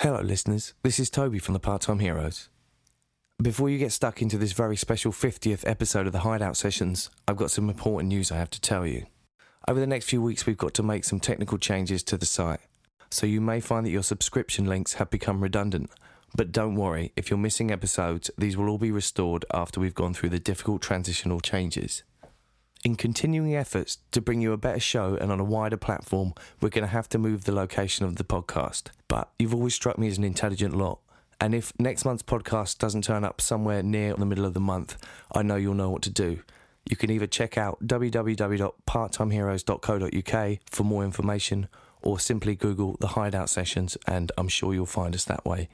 Hello listeners, this is Toby from the Part-Time Heroes. Before you get stuck into this very special 50th episode of the Hideout Sessions, I've got some important news I have to tell you. Over the next few weeks we've got to make some technical changes to the site, so you may find that your subscription links have become redundant, but don't worry, if you're missing episodes, these will all be restored after we've gone through the difficult transitional changes. In continuing efforts to bring you a better show and on a wider platform, we're going to have to move the location of the podcast. But you've always struck me as an intelligent lot. And if next month's podcast doesn't turn up somewhere near the middle of the month, I know you'll know what to do. You can either check out www.parttimeheroes.co.uk for more information, or simply Google The Hideout Sessions and I'm sure you'll find us that way.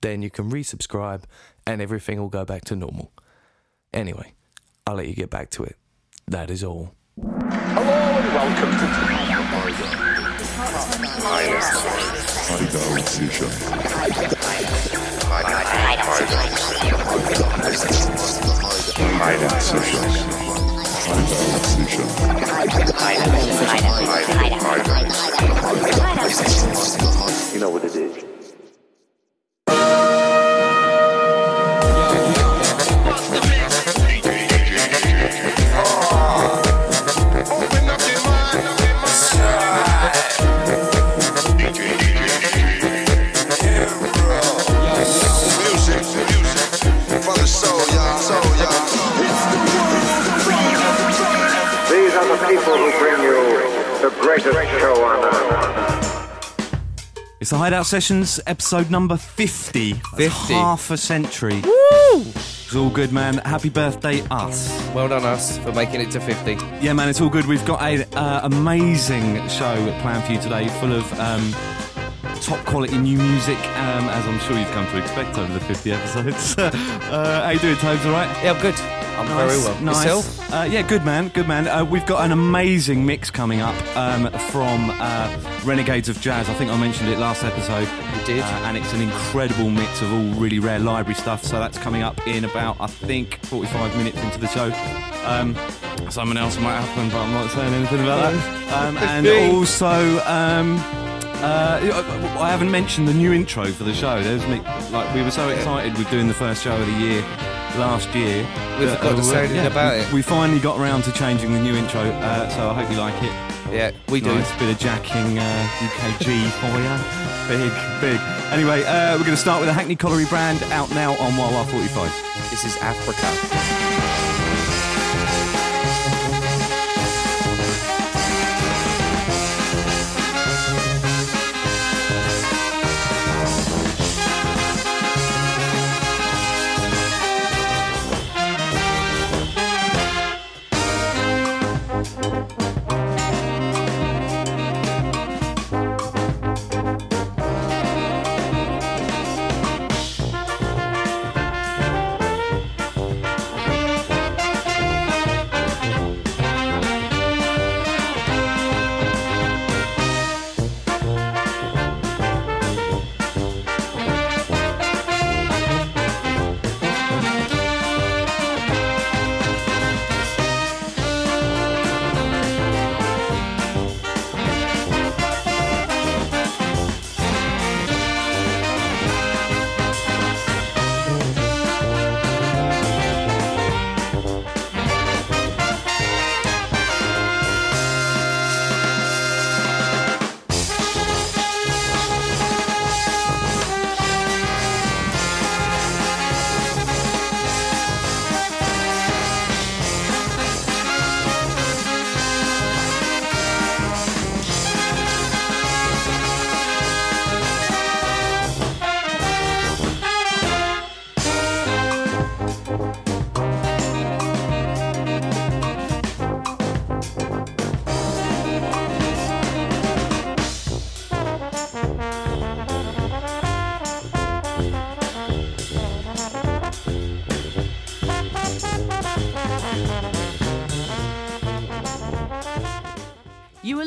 Then you can resubscribe and everything will go back to normal. Anyway, I'll let you get back to it. That is all. Hello and welcome to Hideout Session. You know what it is. It's the Hideout Sessions, episode number 50. That's half a century. Woo! It's all good, man. Happy birthday, us. Well done, us, for making it to 50. Yeah, man, it's all good. We've got an amazing show planned for you today, full of top quality new music, as I'm sure you've come to expect over the 50 episodes. How you doing, Tobes? All right? Yeah, I'm good. I'm nice, very well. Nice. Yourself? Yeah, good man, good man. We've got an amazing mix coming up from Renegades of Jazz. I think I mentioned it last episode. You did. And it's an incredible mix of all really rare library stuff, so that's coming up in about, I think, 45 minutes into the show. Something else might happen, but I'm not saying anything about that. And also... I haven't mentioned the new intro for the show. We were so excited with doing the first show of the year last year. We forgot to say anything about it. We finally got around to changing the new intro, so I hope you like it. Yeah, we do. Nice bit of jacking UKG for you. Big. Anyway, we're going to start with a Hackney Colliery brand out now on Wawa 45. This is Africa.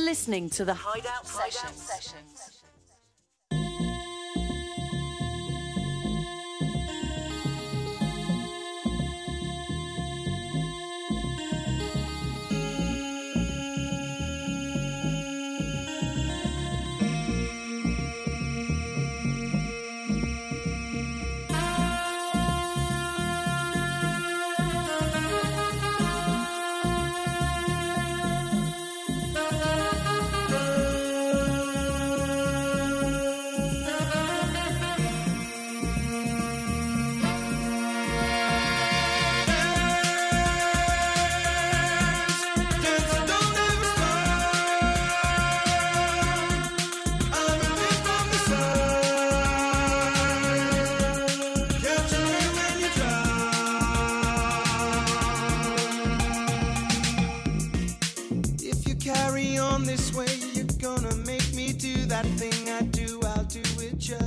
Listening to the Hideout Sessions.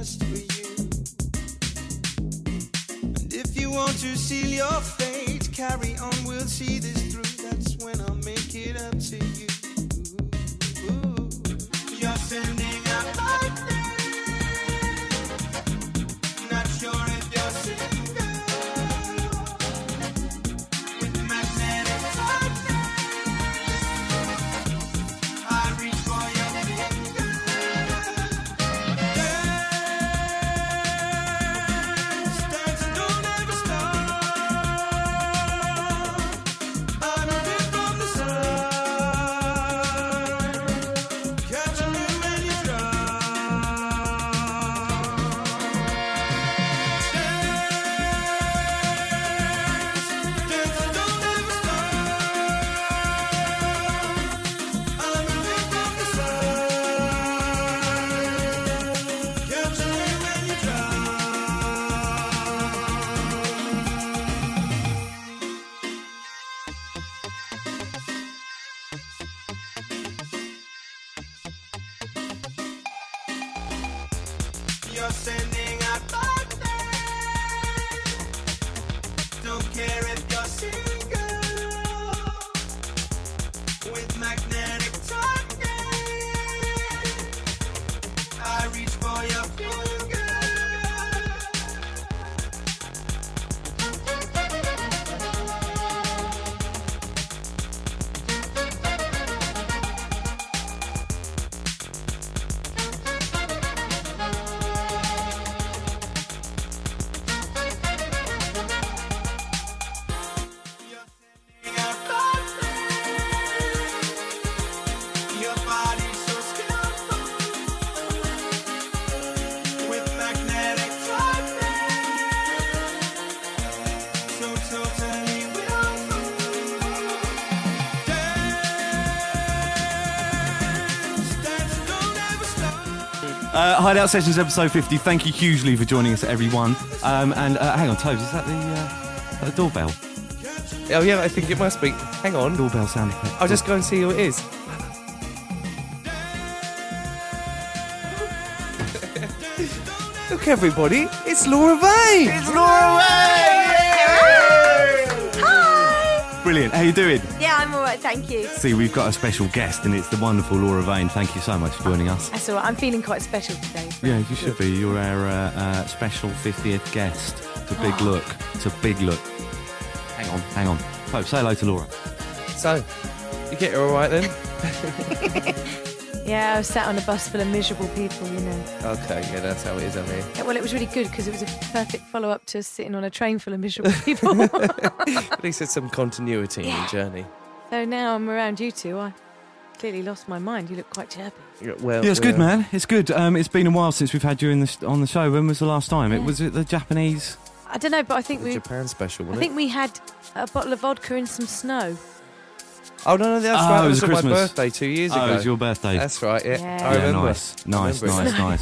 just for you. And if you want to seal your fate, carry on, we'll see this through. That's when I'll make it up to you. Ooh. You're sending out lightning, not sure if you're sending. Hideout Sessions episode 50. Thank you hugely for joining us, everyone. And hang on, Toes, is that the doorbell? Oh yeah, I think it must be. Hang on. Doorbell sound effect. I'll just go and see who it is. Look, everybody, it's Laura Vane. It's Laura Vane. Hi. Brilliant. How you doing? Yeah, I'm alright, thank you. See, we've got a special guest, and it's the wonderful Laura Vane. Thank you so much for joining us. That's all right. I'm feeling quite special today. Yeah, you should be. You're our special 50th guest. It's a big look. It's a big look. Hang on. Pope, say hello to Laura. So, you get her all right then? Yeah, I was sat on a bus full of miserable people, you know. Okay, yeah, that's how it is, I mean. Yeah, well, it was really good because it was a perfect follow-up to sitting on a train full of miserable people. At least there's some continuity in the journey. So now I'm around you two, I clearly lost my mind. You look quite chirpy. Well, yeah, it's good, man. It's good. It's been a while since we've had you on the show. When was the last time? Yeah. It was it the Japanese... I don't know, but I think we... Japan special, wasn't it? I think we had a bottle of vodka in some snow. Oh, no, that's right. It was my birthday 2 years ago. Oh, it was your birthday. That's right, yeah. I remember. Nice.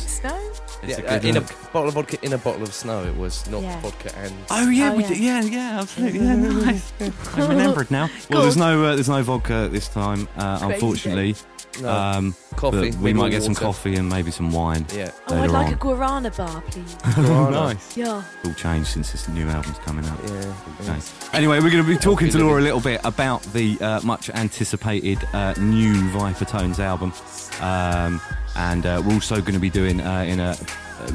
Snow? Yeah, in a bottle of vodka, in a bottle of snow it was, not vodka and... Oh, yeah, yeah, absolutely. Yeah, nice. I remember it now. Well, there's no vodka this time, unfortunately. No. Coffee. We might get some coffee and maybe some wine. Yeah. Oh, I'd like a guarana bar, please. Nice. Yeah. It's all changed since this new album's coming out. Yeah. Anyway, we're going to be talking to Laura a little bit about the much anticipated new Vibratones album, and we're also going to be doing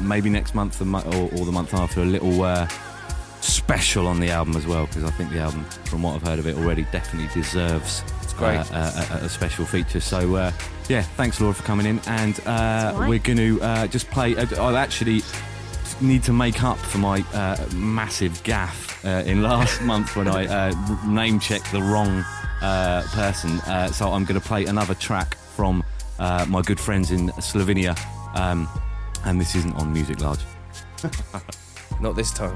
maybe next month or the month after a little special on the album as well, because I think the album, from what I've heard of it already, definitely deserves. Great. A special feature. So, yeah, thanks, Laura, for coming in. And we're going to just play... I actually need to make up for my massive gaffe in last month when I name-checked the wrong person. So I'm going to play another track from my good friends in Slovenia. And this isn't on Musique Large. Not this time.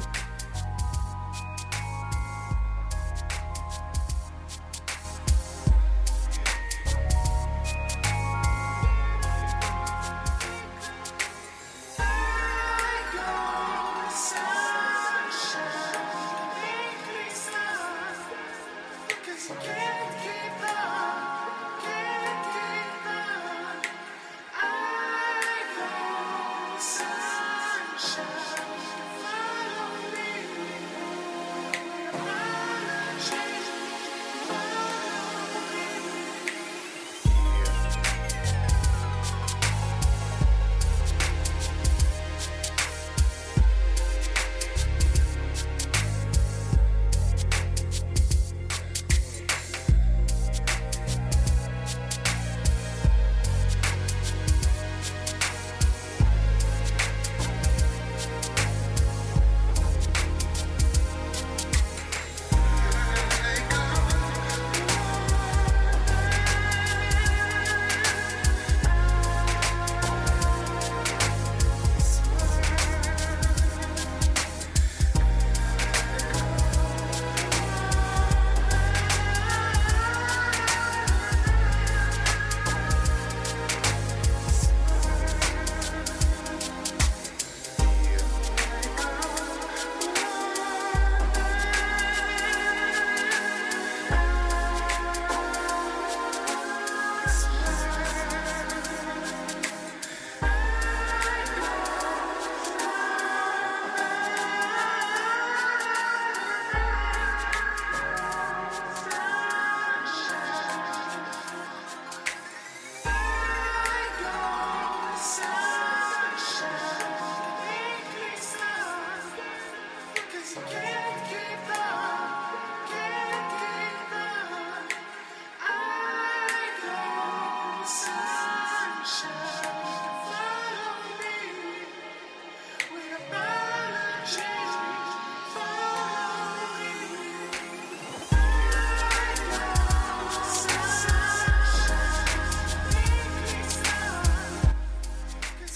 So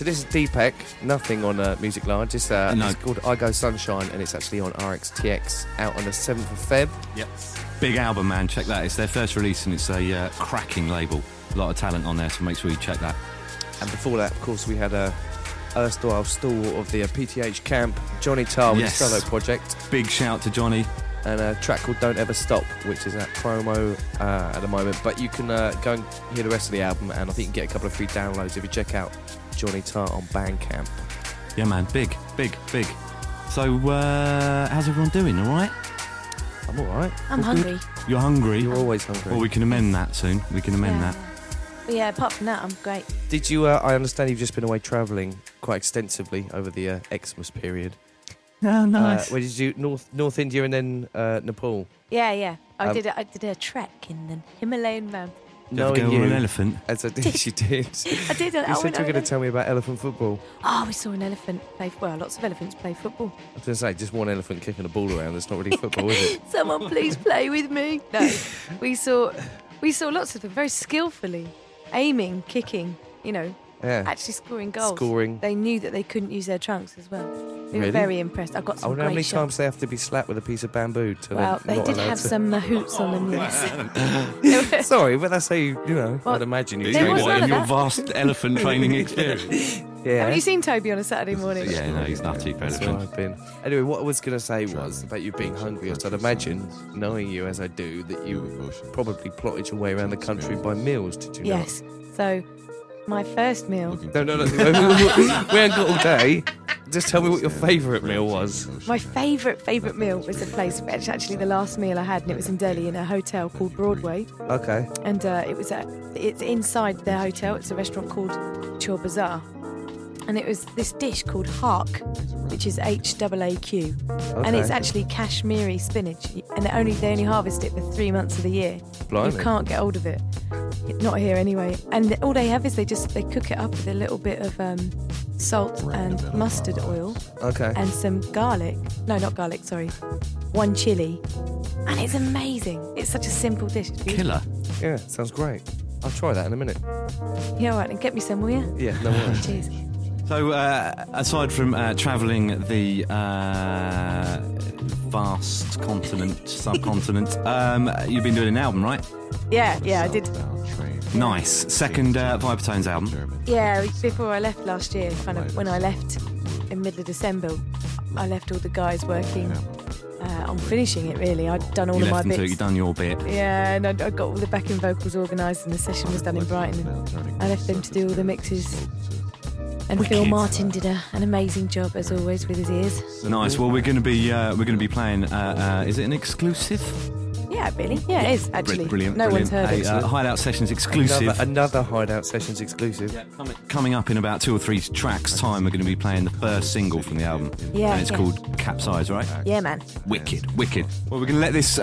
this is Dpek, nothing on Music Large. It's called I Go Sunshine, and it's actually on RXTX, out on the 7th of Feb. Yep. Big album, man. Check that. It's their first release, and it's a cracking label. A lot of talent on there, so make sure you check that. And before that, of course, we had a erstwhile stalwart of the PTH camp, Johnny Tarwin, yes. Solo project. Big shout to Johnny. And a track called Don't Ever Stop, which is at promo at the moment. But you can go and hear the rest of the album, and I think you can get a couple of free downloads if you check out Johnny Tart on Bandcamp. Yeah, man, big. So, how's everyone doing, all right? I'm all right. I'm hungry. Good. You're hungry? You're always hungry. Well, we can amend that soon. We can amend that. But yeah, apart from that, I'm great. Did you, I understand you've just been away travelling quite extensively over the Xmas period. Oh, nice. Where did you, North India and then Nepal? Yeah. I did a trek in the Himalayan mountains. Knowing you, an elephant. As I did, you did. I did. You said you were going to tell me about elephant football. Oh, we saw an elephant play. Well, lots of elephants play football. I was going to say, just one elephant kicking a ball around. That's not really football, is it? Someone please play with me. No, we saw lots of them very skillfully, aiming, kicking. You know, actually scoring goals. They knew that they couldn't use their trunks as well. They were very impressed. I got some. I wonder how many times they have to be slapped with a piece of bamboo. They did have some mahouts on them, yes. Sorry, but that's how you know. Well, I'd imagine you trained in your vast elephant training experience. Yeah. Have you seen Toby on a Saturday morning? Yeah, no, he's not too bad. Anyway, what I was going to say was about you being hungry. So I'd imagine, knowing you as I do, that you probably plotted your way around the country by meals, did you? Yes. So, my first meal. No. We haven't got all day. Just tell me what your favourite meal was. My favourite meal was a place, actually the last meal I had, and it was in Delhi in a hotel called Broadway. Okay. And it's inside their hotel. It's a restaurant called Chur Bazaar. And it was this dish called Haak, which is H-A-A-Q. Okay. And it's actually Kashmiri spinach. And they only harvest it for 3 months of the year. Blimey. You can't get hold of it. Not here anyway. And all they have is they cook it up with a little bit of... salt and mustard oil, okay, and some garlic. No, not garlic. Sorry, one chili, and it's amazing. It's such a simple dish. It's killer. Yeah, sounds great. I'll try that in a minute. Yeah, all right, and get me some, will you? Yeah, no worries. Cheers. So, aside from travelling the vast continent, subcontinent, you've been doing an album, right? Yeah, I did. Nice. Second Vibratones album. Yeah, before I left last year, kind of when I left in middle of December, I left all the guys working on finishing it, really. I'd done all of my bits. You'd done your bit. Yeah, and I got all the backing vocals organised, and the session was done in Brighton. I left them to do all the mixes. And Wicked. Phil Martin did an amazing job, as always, with his ears. Nice. Well, we're going to be playing, is it an exclusive? Yeah, really. Yeah, it is, actually. Brilliant. No one's heard of it. Hideout Sessions exclusive. Another Hideout Sessions exclusive. Yeah, coming up in about 2 or 3 tracks' time, we're going to be playing the first single from the album. Yeah. And it's called Capsize, right? Yeah, man. Wicked. Well, we're going to let this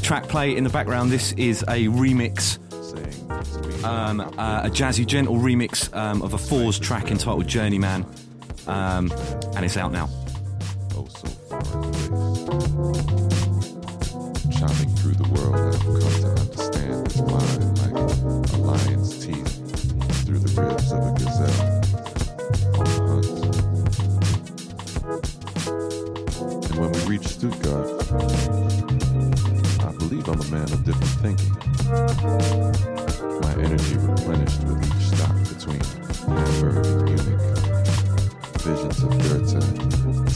track play in the background. This is a remix, a jazzy, gentle remix of a Fours track entitled Journeyman. And it's out now. Oh, so far chopping through the world, I've come to understand its mind like a lion's teeth through the ribs of a gazelle on the hunt. And when we reach Stuttgart, I believe I'm a man of different thinking. My energy replenished with each stop between Hamburg and Munich. Visions of Goethe,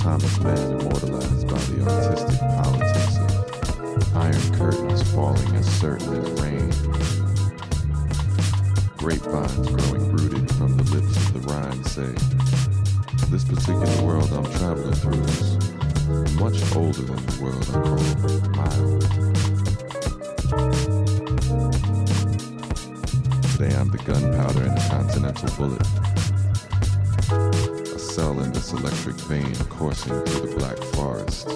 Thomas Mann immortalized by the artistic politics of iron curtains falling as certain as rain. Grapevines growing rooted from the lips of the Rhine say, this particular world I'm traveling through is much older than the world I call mild. Today I'm the gunpowder in a continental bullet. A cell in this electric vein coursing through the black forest.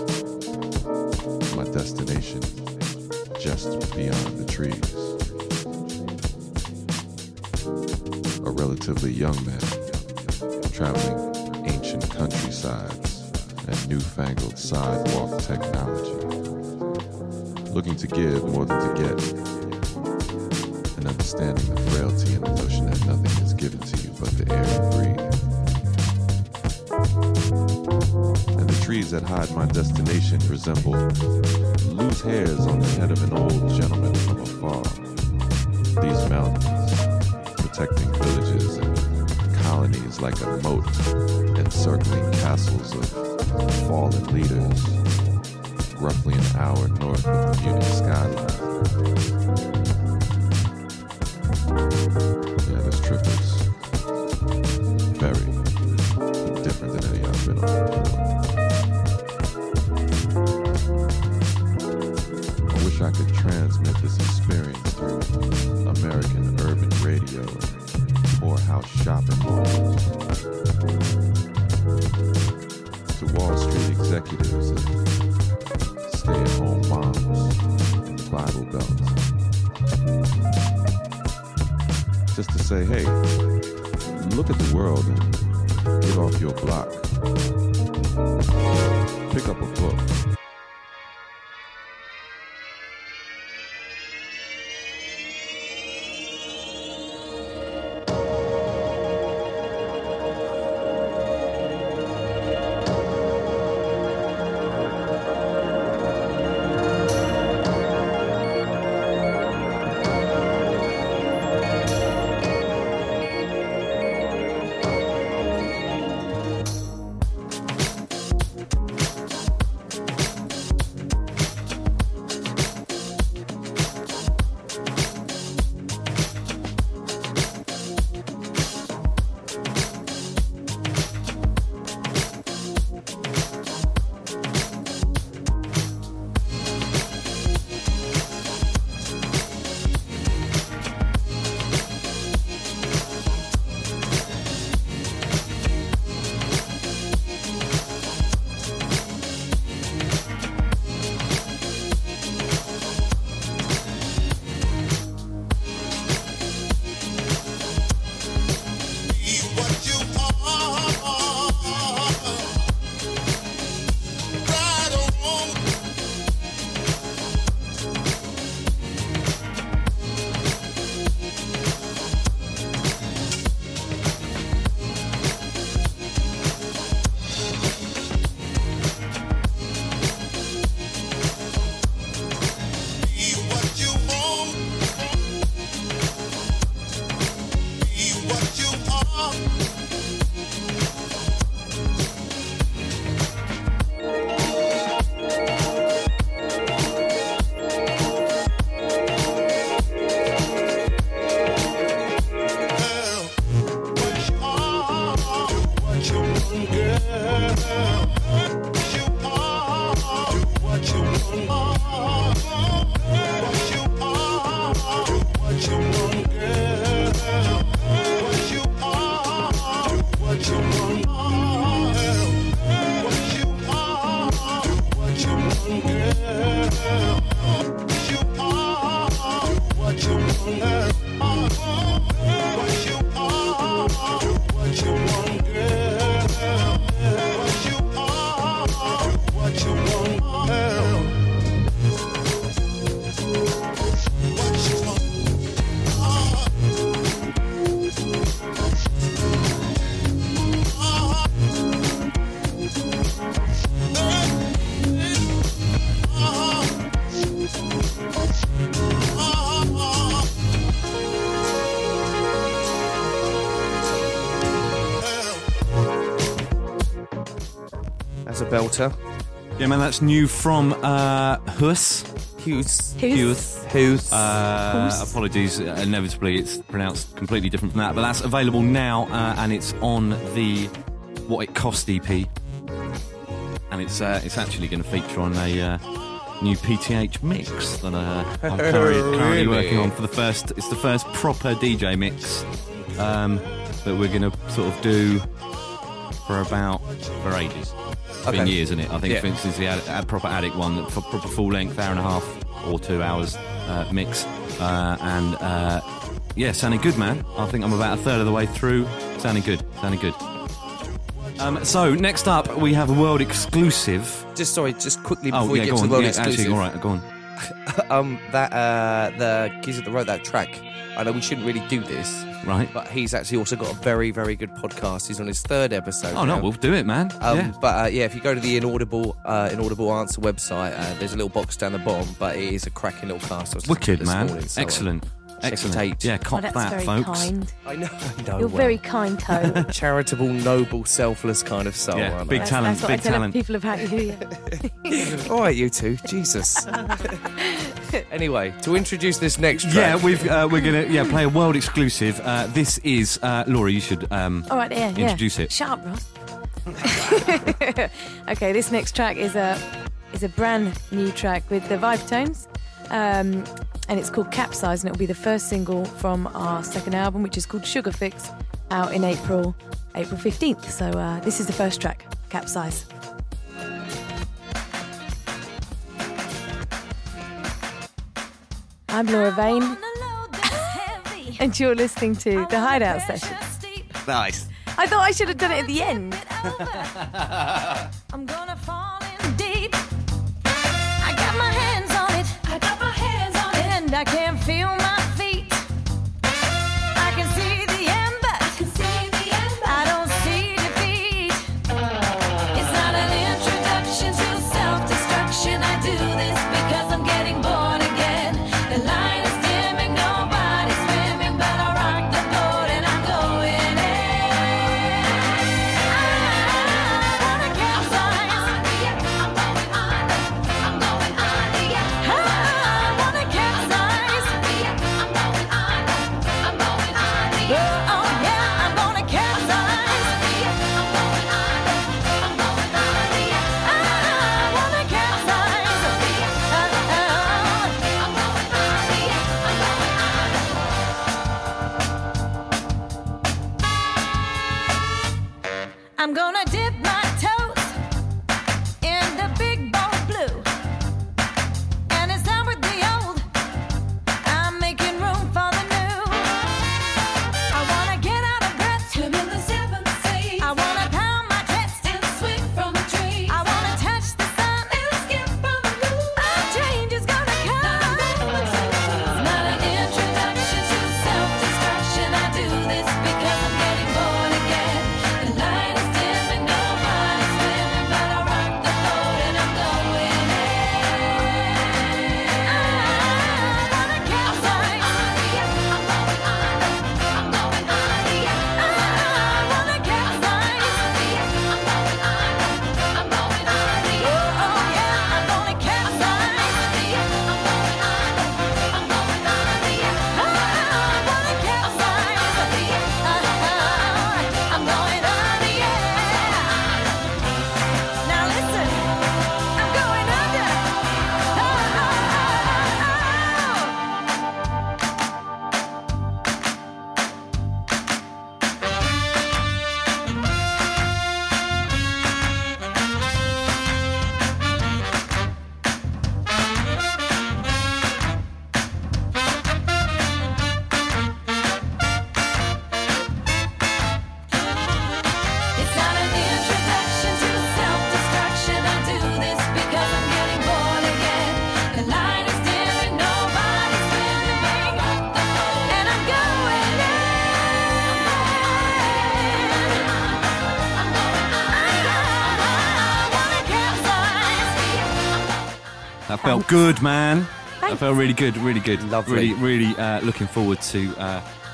my destination just beyond the trees. A relatively young man traveling ancient countrysides and newfangled sidewalk technology, looking to give more than to get, and understanding the frailty and the notion that nothing is given to you but the air you breathe. And the trees that hide my destination resemble loose hairs on the head of an old gentleman from afar. These mountains, protecting villages and colonies like a moat, encircling castles of fallen leaders, roughly an hour north of the Munich skyline. Yeah, this trip is very different than any I've been on before. I wish I could transmit this experience through American urban radio or house shopping malls to Wall Street executives and stay-at-home moms in the Bible Belt. Just to say, hey, look at the world and get off your block. Pick up a book. Belter. Yeah, man, that's new from Hus. Apologies, inevitably it's pronounced completely different from that, but that's available now and it's on the What It Cost EP, and it's actually going to feature on a new PTH mix that I'm currently working on for the first. It's the first proper DJ mix that we're going to sort of do. for ages. It's been years, isn't it? I think since the proper Attic one, proper full length, 1.5 or 2 hours mix, and yeah, sounded good, man. I think I'm about a third of the way through. Sounding good. So next up, we have a world exclusive. Just quickly before we get to the world exclusive. Actually, all right, go on. The geezer that wrote that track, I know we shouldn't really do this, right? But he's actually also got a very, very good podcast. He's on his third episode. Oh no, we'll do it, man. But yeah, if you go to the Inaudible Answer website, there's a little box down the bottom. But it is a cracking little cast. Wicked, man. Morning, so excellent. Excellent. Yeah, cop that, very folks. Kind. I know. You're very kind, Toe. Charitable, noble, selfless kind of soul. Yeah, big talent, that's big talent. People about you. Yeah. All right, you two. Jesus. Anyway, to introduce this next track. Yeah, we're gonna play a world exclusive. This is Laura. You should introduce it. Shut up, Ross. Okay, this next track is a brand new track with the Vibratones. And it's called Capsize, and it'll be the first single from our second album, which is called Sugar Fix, out in April 15th. So this is the first track, Capsize. I'm Laura Vane, and you're listening to The Hideout Session. Nice. I thought I should have done it at the end. I'm gonna fall in deep. I got my hands on it. I can't feel my feet. I can see the end, but I don't see defeat. It's not an introduction to self-destruction. I do this because I'm getting bored again. The line is dimming, nobody's swimming, but I rock the boat and I'm going in. I wanna capsize. I'm gonna dip my toes in the big bowl blue, and it's not with the old, I'm making room for the new. I wanna get out of breath, swim in the seventh sea. I wanna pound my chest and swing from a tree. I wanna touch the sun and skip from the moon. Our change is gonna come. It's not an introduction to self-destruction. I do this because I'm getting bored again. The light is dimming, nobody's winning, but I rock the boat and I'm going in. I wanna capsize. I wanna capsize. Oh yeah, I'm gonna capsize. I wanna capsize. I'm going under, yeah. Now listen, I'm going under. It's not an introduction to self-destruction. I do this because I'm getting bored again. The line is dimming, nobody's swimming, and I'm going in. I wanna capsize. That felt good, man. That felt really good. Lovely. Really, looking forward to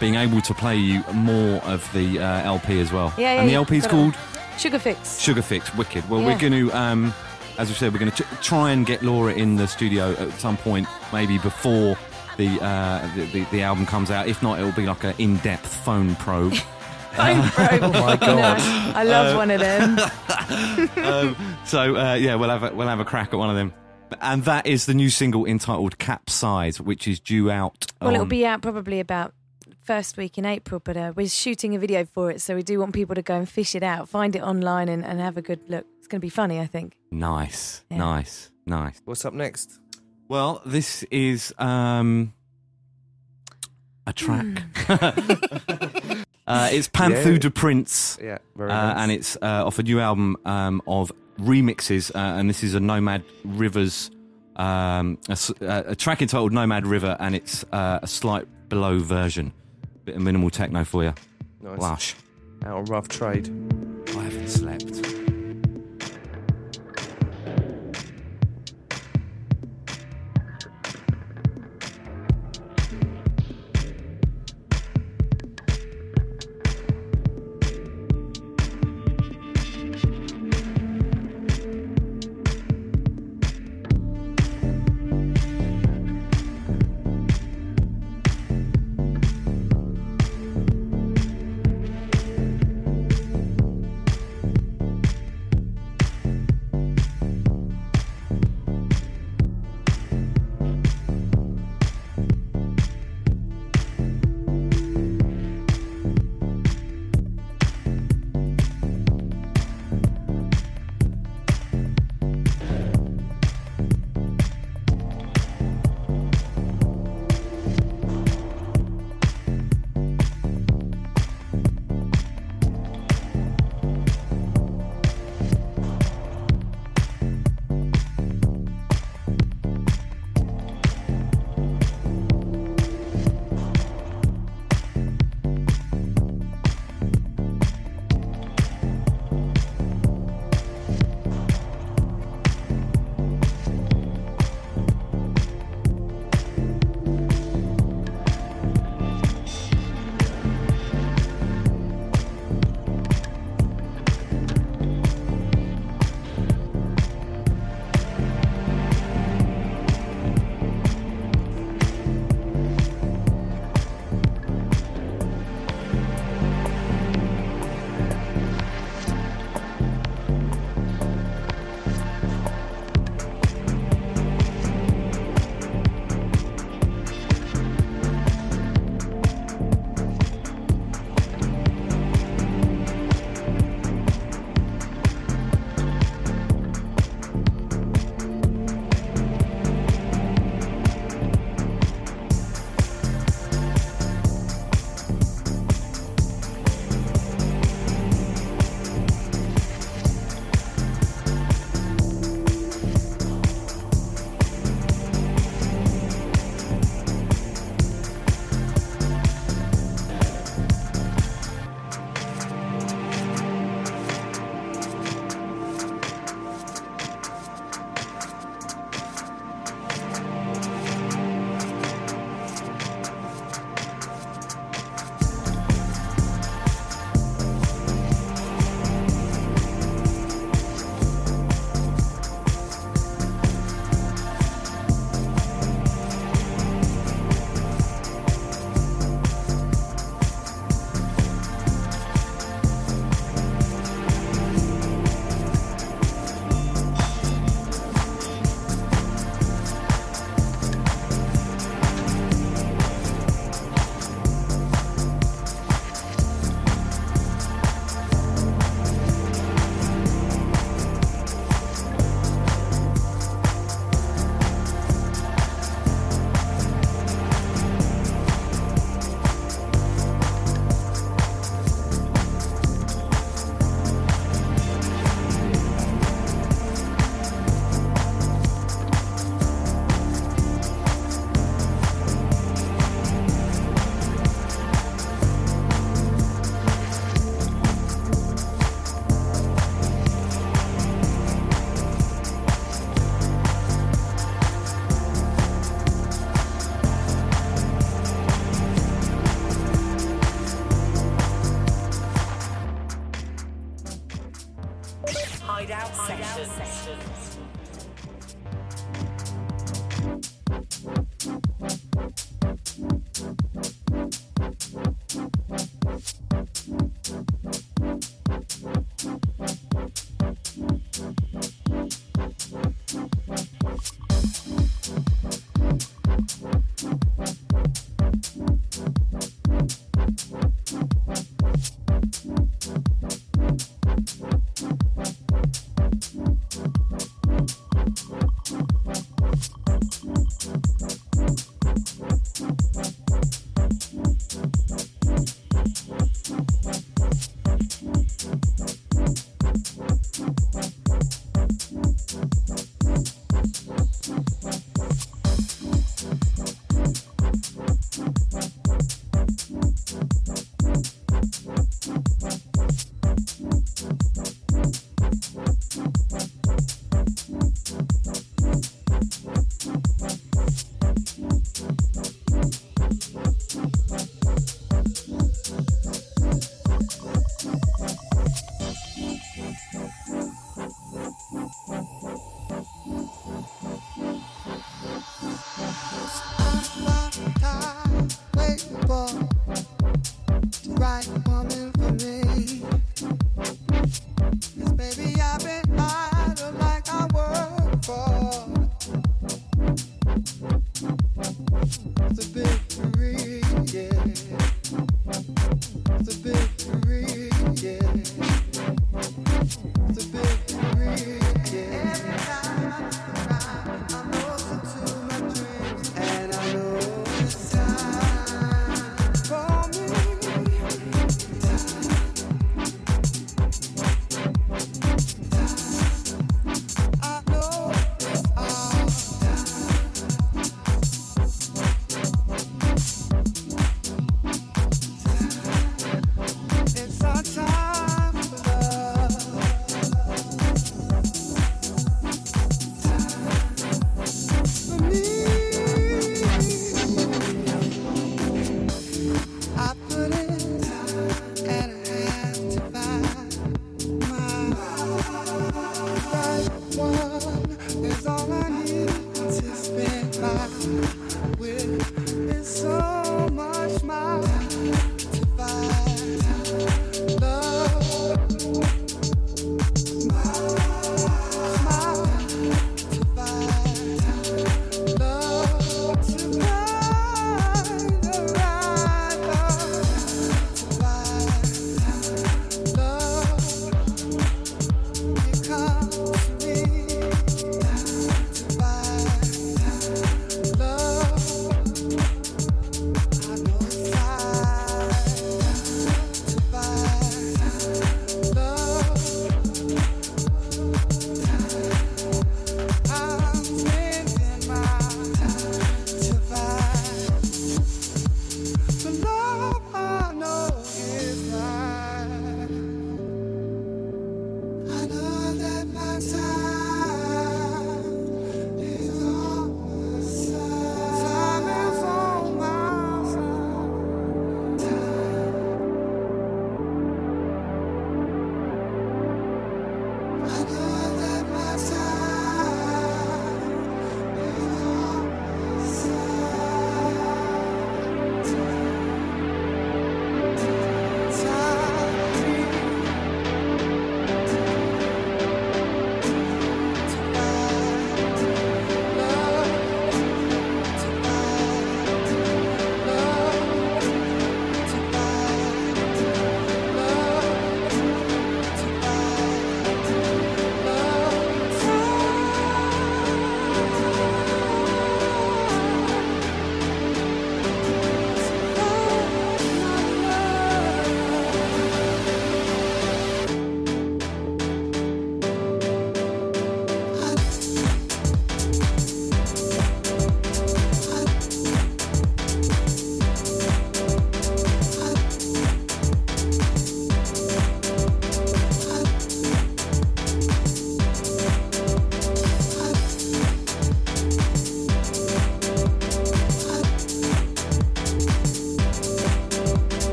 being able to play you more of the LP as well. Yeah, and the LP's called Sugar Fix. Sugar Fix, wicked. Well, we're going to, as we said, we're going to try and get Laura in the studio at some point, maybe before the album comes out. If not, it'll be like an in-depth phone probe. Oh my God! No, I love one of them. So we'll have a crack at one of them. And that is the new single entitled Capsize, which is due out. Well, it'll be out probably about first week in April, but we're shooting a video for it, so we do want people to go and fish it out, find it online and have a good look. It's going to be funny, I think. Nice, yeah. Nice. What's up next? Well, this is a track. It's Pantha du Prince, nice. And it's off a new album of remixes, and this is a Nomad River's a track entitled Nomad River, and it's a slight below version. Bit of minimal techno for you. Nice. Lush. Out on Rough Trade. I haven't slept.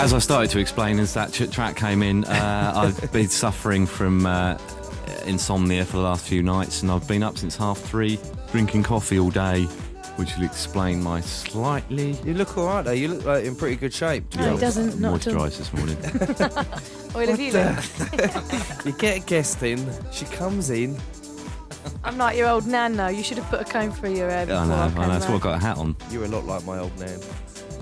As I started to explain, as that track came in, I've been suffering from insomnia for the last few nights, and I've been up since 3:30, drinking coffee all day, which will explain my slightly... You look all right, though. You look like in pretty good shape. No, yeah, he doesn't. Not at all. Moisturised this morning. Oil of you, you get a guest in, she comes in. I'm like your old nan now. You should have put a comb through your hair before I know. That's why I got a hat on. You're a lot like my old nan.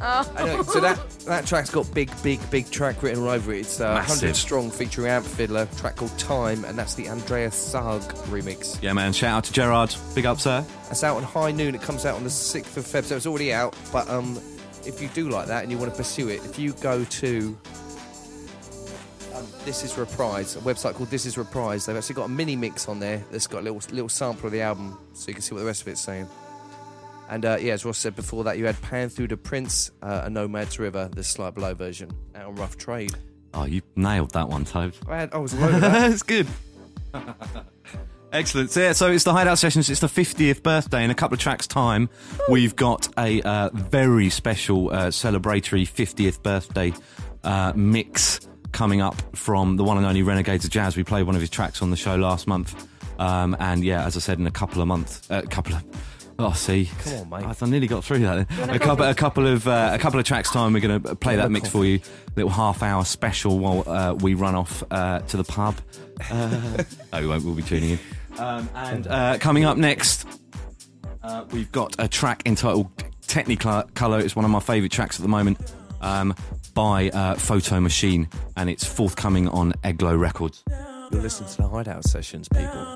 Oh. I know. So that track's got big track written all over it. It's 100 Strong featuring Amp Fiddler, a track called Time, and that's the Andreas Zag remix. Yeah, man. Shout out to Gerard. Big up, sir. That's out on High Noon. It comes out on the 6th of Feb, so it's already out. But if you do like that and you want to pursue it, if you go to... This Is Reprise, a website called This Is Reprise. They've actually got a mini mix on there that's got a little sample of the album, so you can see what the rest of it's saying. And yeah, as Ross said before that, you had Pantha du Prince, a Nomad River, the Slight Below version, out on Rough Trade. Oh, you nailed that one, Toad. I was loaded that. It's good. Excellent. So, yeah, so it's the Hideout Sessions. It's the 50th birthday. In a couple of tracks' time, we've got a very special celebratory 50th birthday mix coming up from the one and only Renegades of Jazz. We played one of his tracks on the show last month, and yeah, as I said, in a couple of months, Come on, mate. I nearly got through that. A couple of tracks time, we're going to play that mix for you. Little half-hour special while we run off to the pub. No, we won't. We'll be tuning in. And coming up next, we've got a track entitled Technicolor. It's one of my favourite tracks at the moment. By Photo Machine, and it's forthcoming on Eglow Records. You'll listen to the Hideout Sessions, people.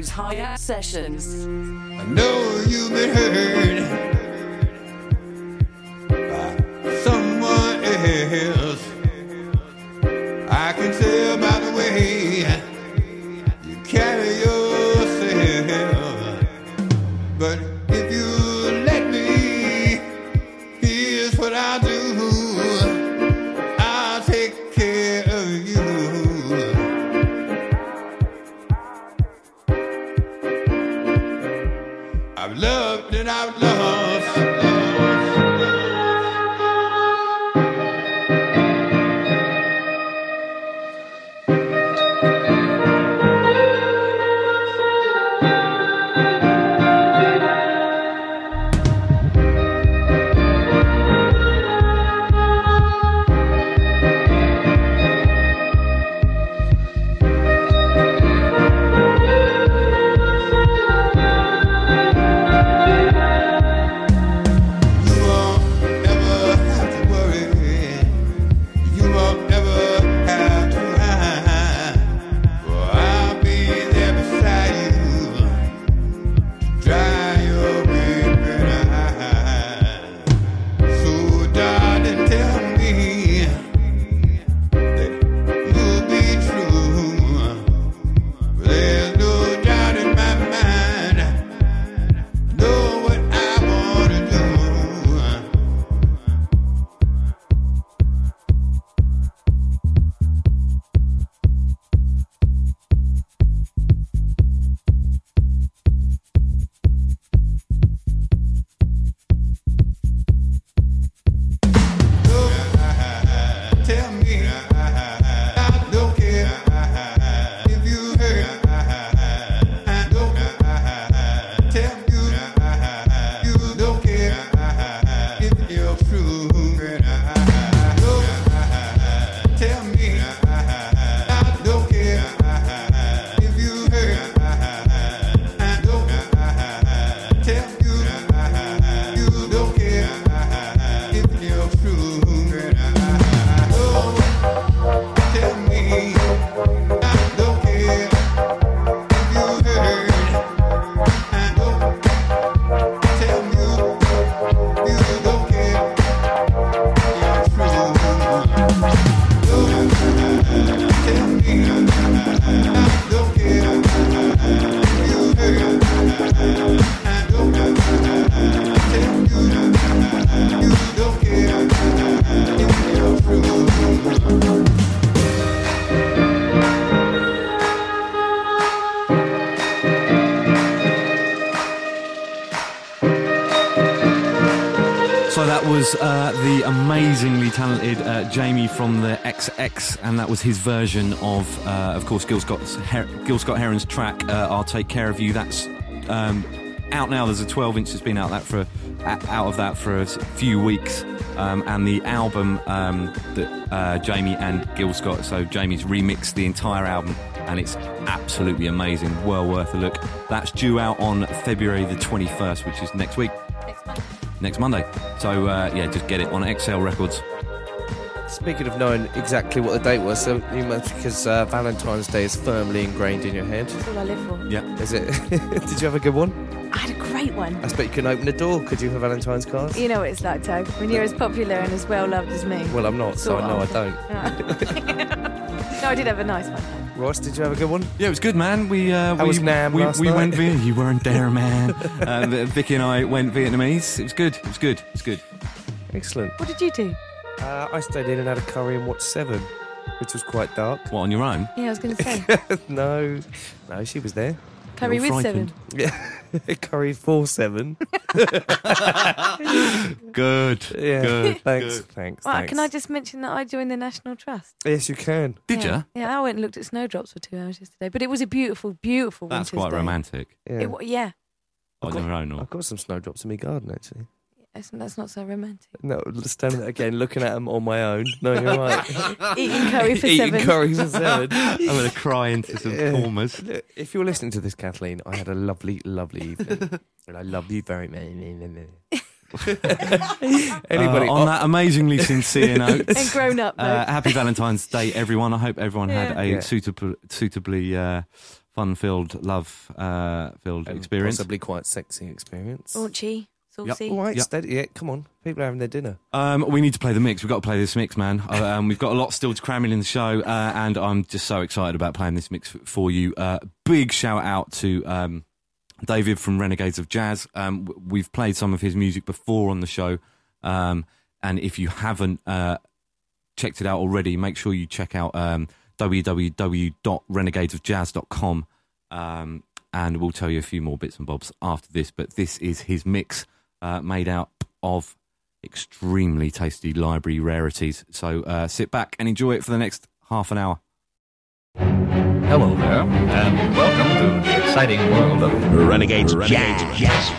those higher sessions. I know you've been heard by someone else. I can tell by the way you carry yourself. But if you let me, here's what I'll do. I'll take care of you. I've loved and I've lost. The amazingly talented Jamie from the xx, and that was his version of course, Gil Scott-Heron's track "I'll Take Care of You." That's out now. There's a 12-inch that's been out of that for a few weeks, and the album that Jamie and Gil Scott. So Jamie's remixed the entire album, and it's absolutely amazing. Well worth a look. That's due out on February the 21st, which is next week. Next Monday. So, just get it on XL Records. Speaking of knowing exactly what the date was, so you must, because Valentine's Day is firmly ingrained in your head. That's all I live for. Yeah. Is it? Did you have a good one? I had a great one. I bet you couldn't open the door. Could you have Valentine's cards? You know what it's like, Tobe. When you're as popular and as well-loved as me. Well, I'm not, so no, I don't. No, I did have a nice one, though. Ross, did you have a good one? Yeah, it was good, man. We went Vietnamese. You weren't there, man. Vicky and I went Vietnamese. It was good. Excellent. What did you do? I stayed in and had a curry and watched Seven, which was quite dark. What, on your own? Yeah, I was going to say. No, she was there. Curry with frightened. Seven. Yeah, curry for Seven. Good. Yeah. Good. Thanks. Good. Thanks. Well, can I just mention that I joined the National Trust? Yes, you can. Did you? Yeah, I went and looked at snowdrops for 2 hours yesterday, but it was a beautiful, beautiful. That's quite romantic. Yeah. I've got some snowdrops in my garden actually. That's not so romantic. No, standing there again, looking at them on my own. No, you're right. Eating curry for seven. I'm going to cry into some corners. Look, if you're listening to this, Kathleen, I had a lovely, lovely evening. And I love you very much. Anybody on that amazingly sincere note and grown up happy Valentine's Day, everyone. I hope everyone had a suitably fun-filled, love-filled experience. Possibly quite sexy experience. Raunchy. Yep. All right, steady. Yeah, come on. People are having their dinner. We need to play the mix. We've got to play this mix, man. We've got a lot still to cram in the show, and I'm just so excited about playing this mix for you. Big shout out to David from Renegades of Jazz. We've played some of his music before on the show, and if you haven't checked it out already, make sure you check out www.renegadesofjazz.com, and we'll tell you a few more bits and bobs after this, but this is his mix. Made out of extremely tasty library rarities. So sit back and enjoy it for the next half an hour. Hello there, and welcome to the exciting world of Renegades Jazz. Jazz.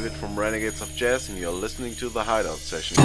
David from Renegades of Jazz, and you're listening to The Hideout Session.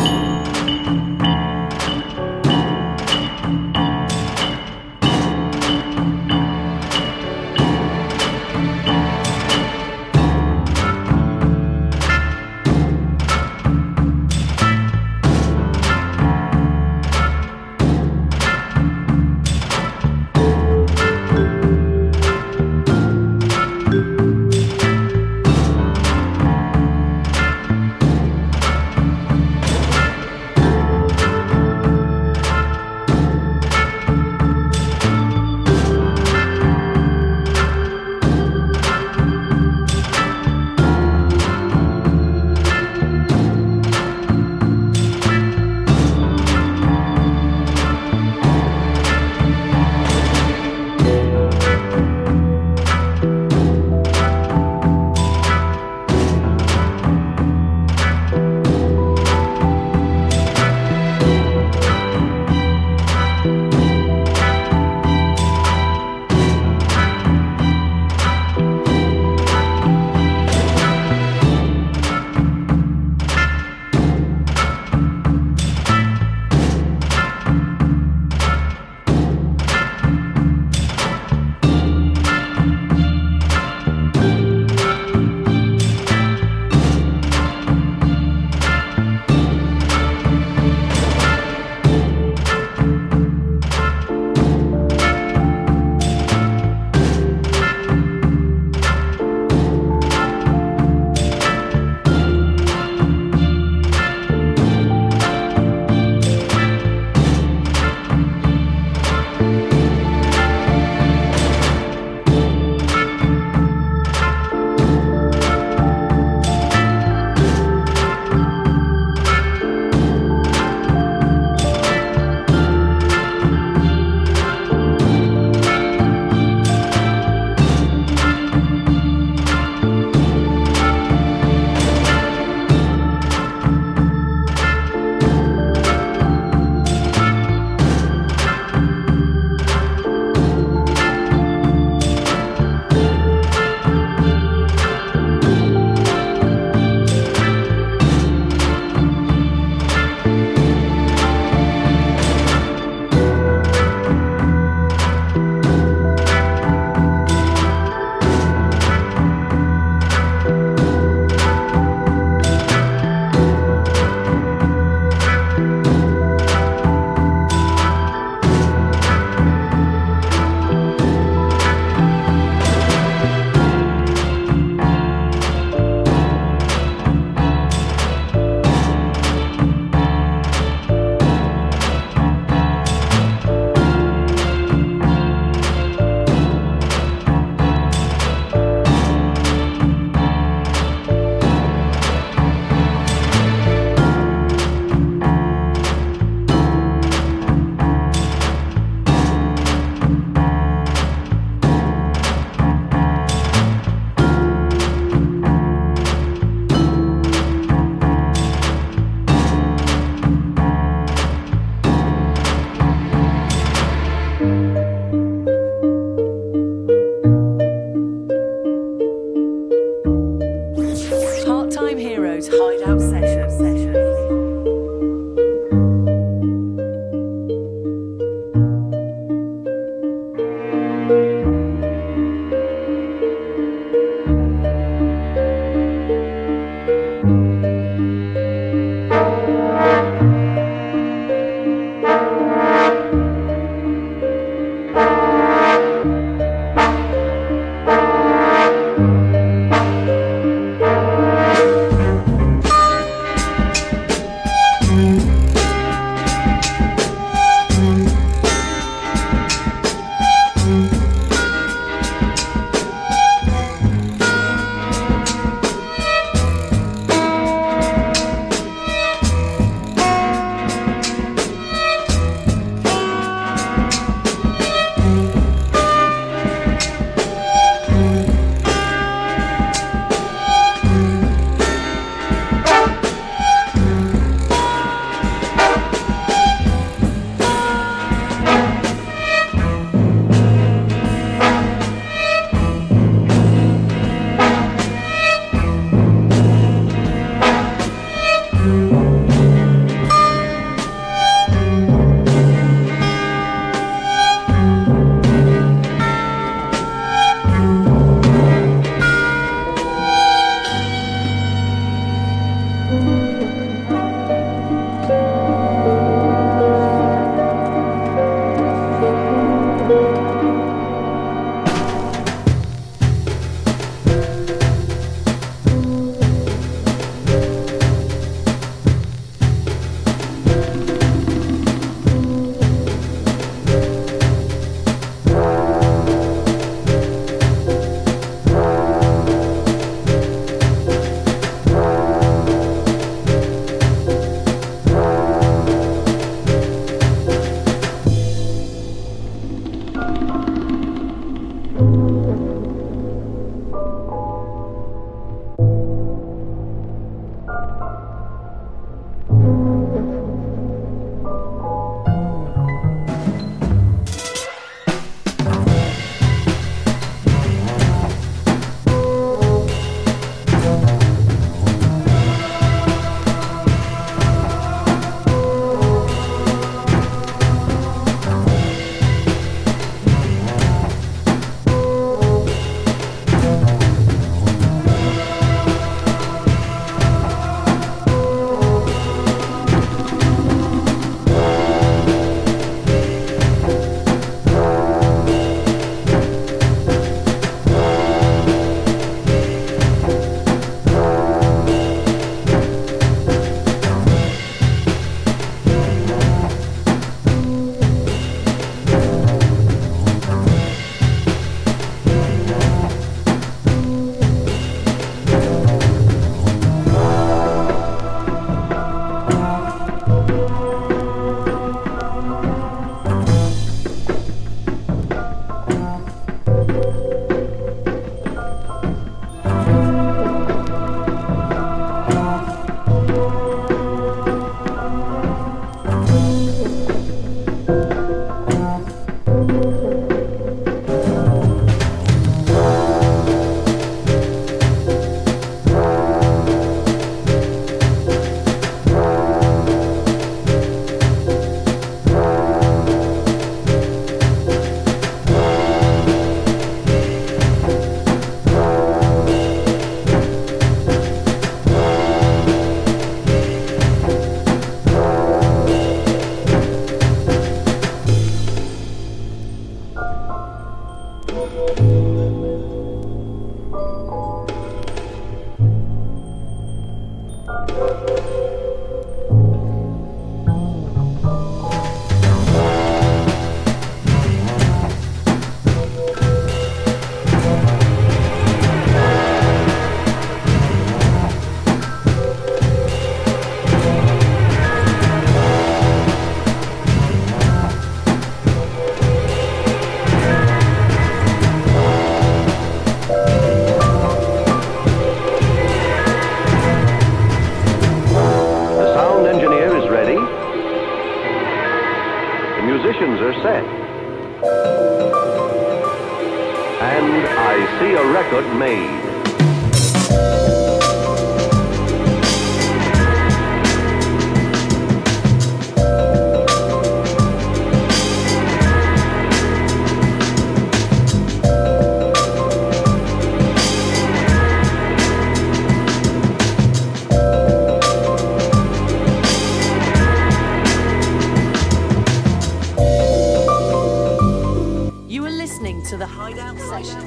To the Hideout Sessions.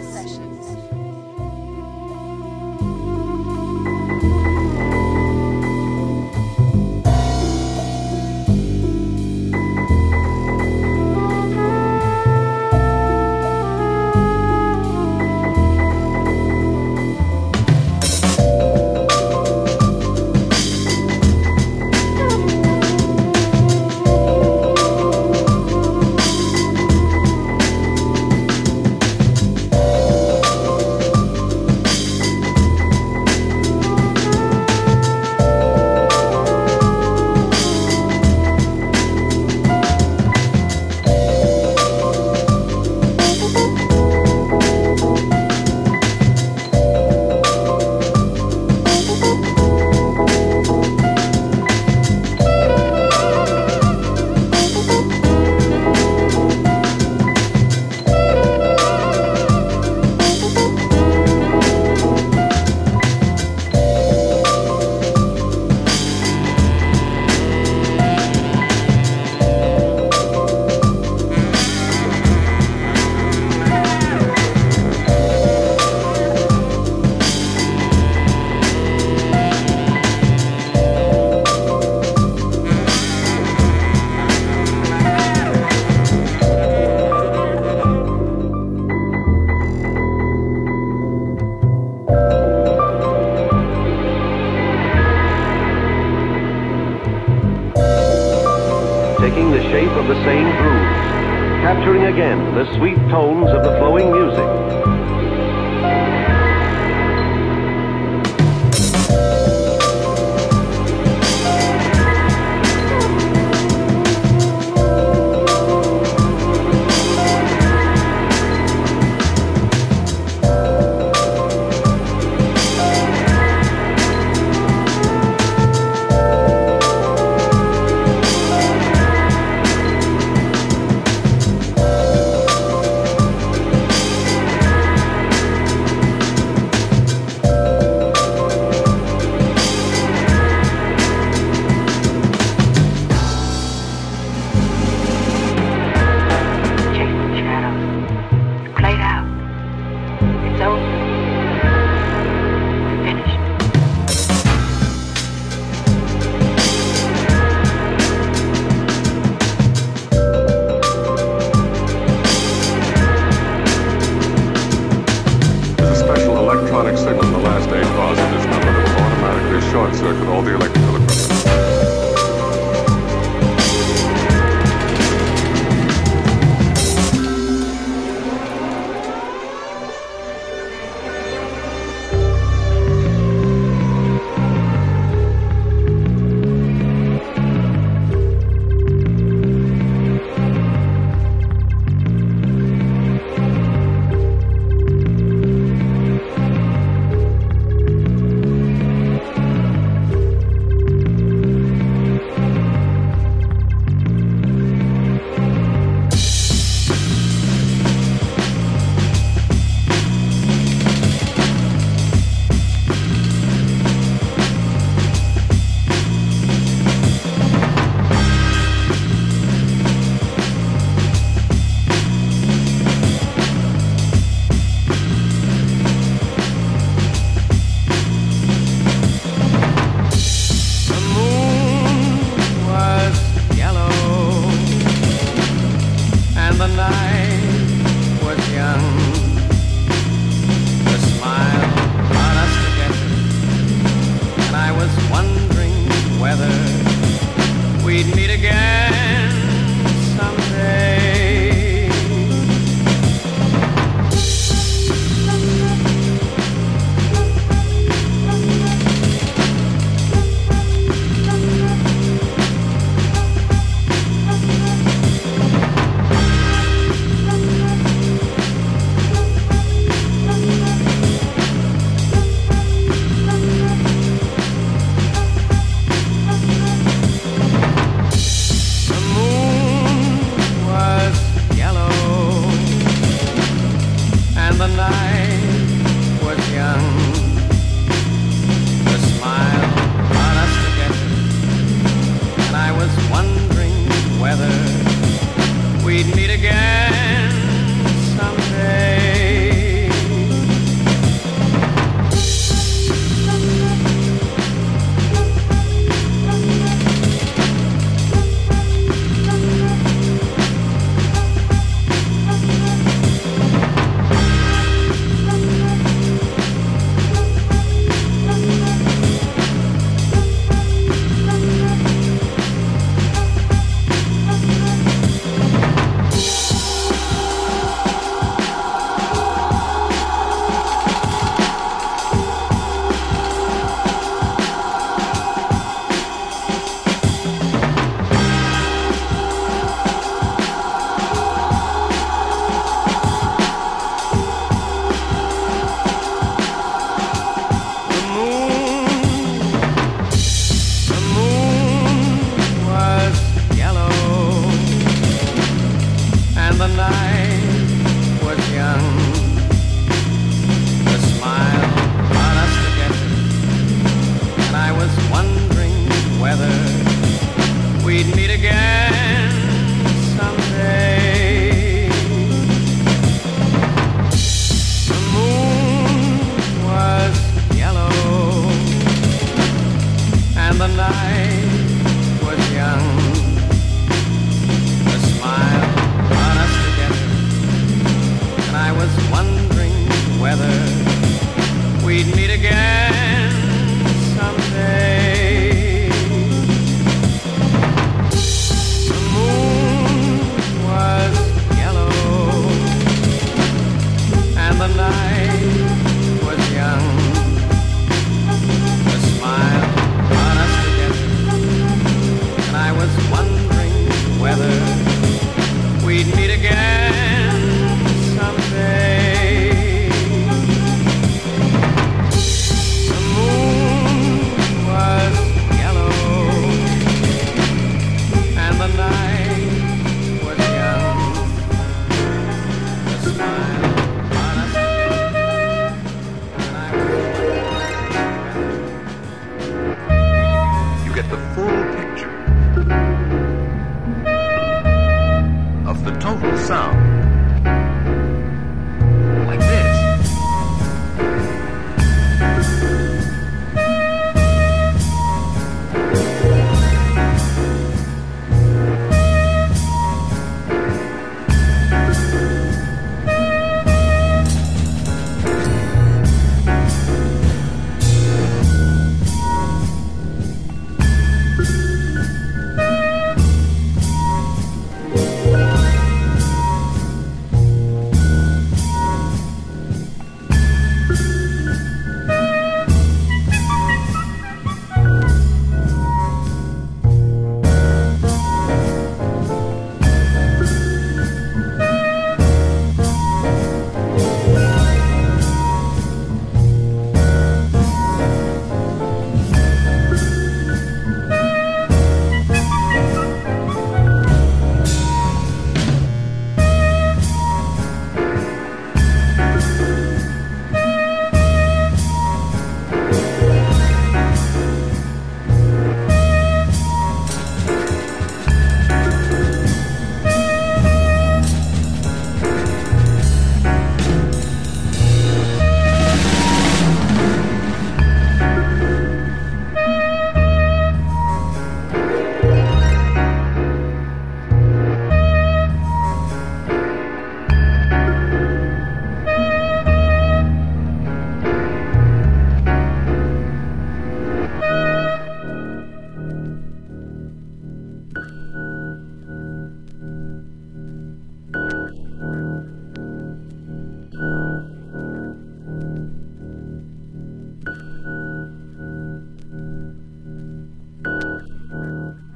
taking the shape of the same grooves, capturing again the sweet tones of the flowing music. Someday. get the full picture of the total sound, like this.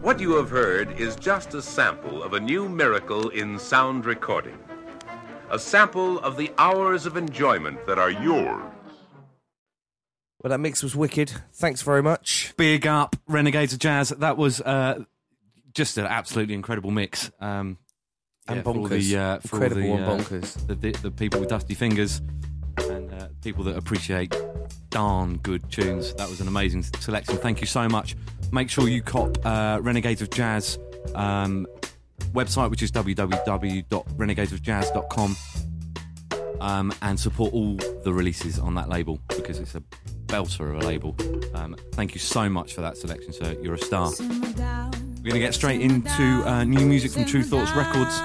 What you have heard is just a sample of a new miracle in sound recording. A sample of the hours of enjoyment that are yours. Well, that mix was wicked. Thanks very much. Big up, Renegades of Jazz. That was just an absolutely incredible mix. And bonkers. Incredible and bonkers. The people with dusty fingers and people that appreciate darn good tunes. That was an amazing selection. Thank you so much. Make sure you cop Renegades of Jazz website, which is www.renegadesofjazz.com, and support all the releases on that label because it's a belter of a label. Thank you so much for that selection, sir. You're a star. We're going to get straight into new music from True Thoughts Records.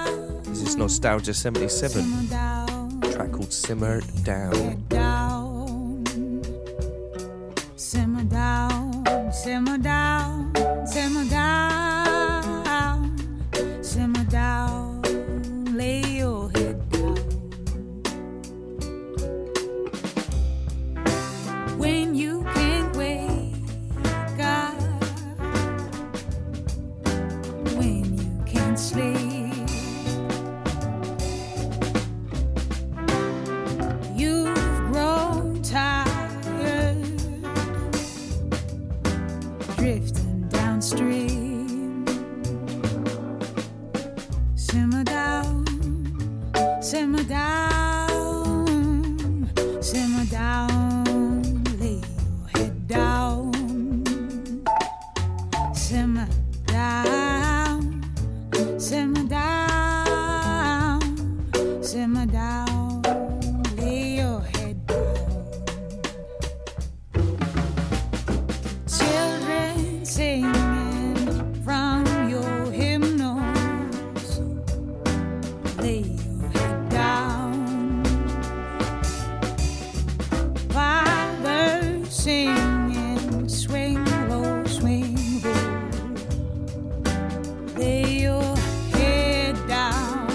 This is Nostalgia 77, a track called Simmer Down. Simmer down. Simmer down, simmer down, simmer down, lay your head down. When you can't wake up, when you can't sleep, you've grown tired. Drifting downstream. Simmer down, simmer down, simmer down, lay your head down. Simmer down, simmer down, simmer down, lay your head down. Children singing from your hymnals, lay your head down. Fathers singing, swing low, swing low, lay your head down.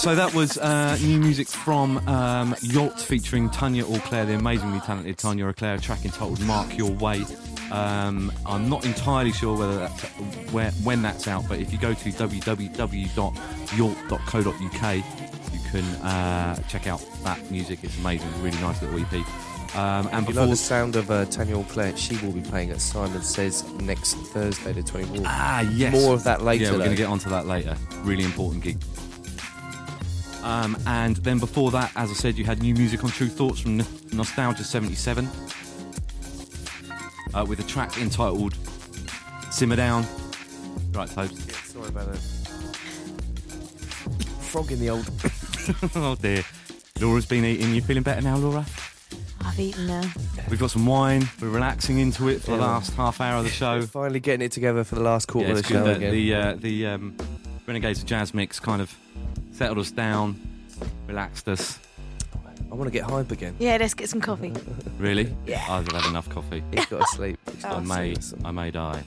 So that was new music from Yacht featuring Tanya Auclair, the amazingly talented Tanya Auclair, a track entitled Mark Your Way. I'm not entirely sure whether that's, when that's out, but if you go to www.yacht.co.uk, you can check out that music. It's amazing, really nice little EP. And before, you like the sound of Tanya Auclair, she will be playing at Simon Says next Thursday, the 24th. Ah, yes. More of that later. Yeah, we're going to get onto that later. Really important gig. And then before that, as I said, you had new music on True Thoughts from Nostalgia 77 with a track entitled Simmer Down. Right, Tobes. Yeah, sorry about that. Frog in the old... Oh, dear. Laura's been eating. You feeling better now, Laura? I've eaten now. We've got some wine. We're relaxing into it for the last half hour of the show. Finally getting it together for the last quarter of the show again. The Renegades of Jazz mix kind of settled us down, relaxed us. I want to get hype again. Yeah, let's get some coffee. Really? Yeah. I've had enough coffee. He's got to sleep. I may die.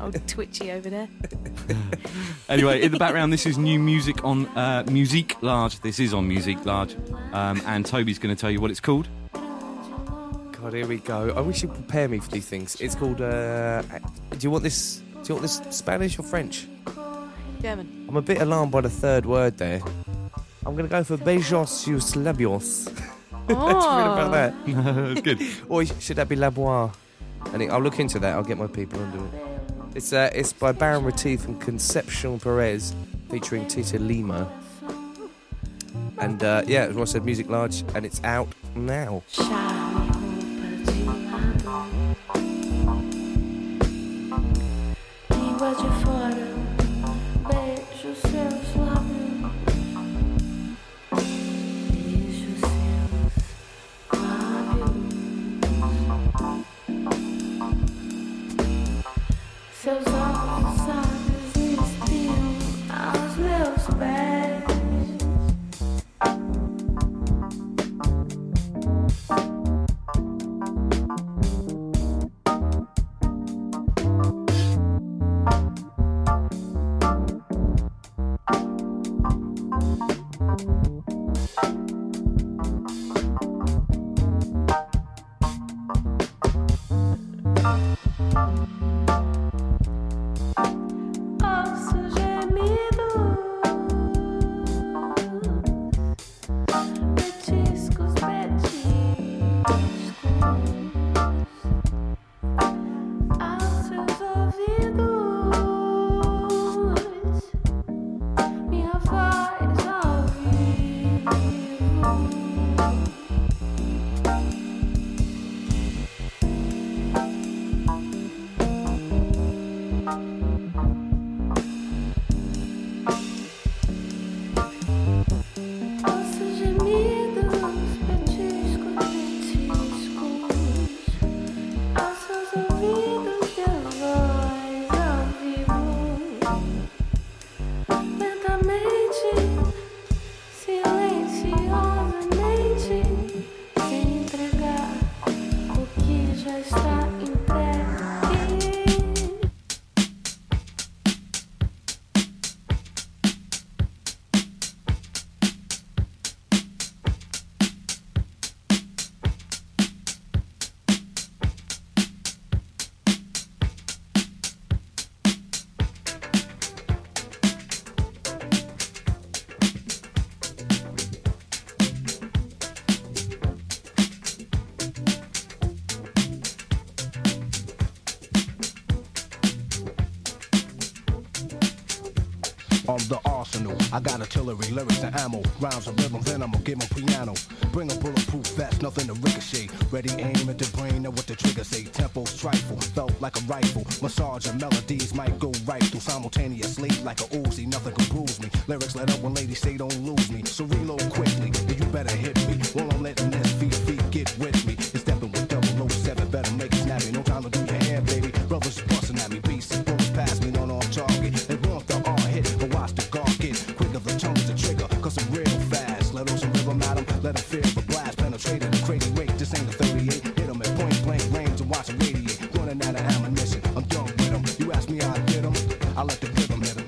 Old twitchy over there. Anyway, in the background, this is new music on Musique Large. This is on Musique Large. And Toby's going to tell you what it's called. God, here we go. I wish you'd prepare me for these things. It's called... Do you want this Spanish or French? German. I'm a bit alarmed by the third word there. I'm going to go for Beijos sus labios. Oh. That's weird about that. No, that's good. Or should that be Labois? I'll look into that. I'll get my people on doing it. It's by Baron Retief and Concepcion Perez, featuring Tita Lima. And yeah, as I said, Musique Large, and it's out now. Armed the arsenal, I got artillery, lyrics to ammo, rhymes and rhythms, then I'ma give 'em piano. Bring a bulletproof vest, nothing to ricochet. Ready aim at the brain, know what the trigger say. Tempo's trifle, felt like a rifle. Massage and melodies might go right through simultaneously like a Uzi. Nothing can bruise me. Lyrics let up when ladies say don't lose me. So reload quickly, and you better hit me while I'm letting this feet get with me. It's stepping with 007, better make it snappy. No time to do your hair, baby. Brothers busting at me, beasts and bullets past me, not on target. They want the R hit, but watch the guard get quicker. The tongue's the trigger, 'cause I'm real fast. Let those rhythm at 'em, let 'em fear the blast. Penetrate at a crazy rate, this ain't a 38. Hit 'em at point blank range and watch 'em radiate. Running out of ammunition, I'm done with 'em. You ask me how I did 'em, I let the rhythm hit 'em.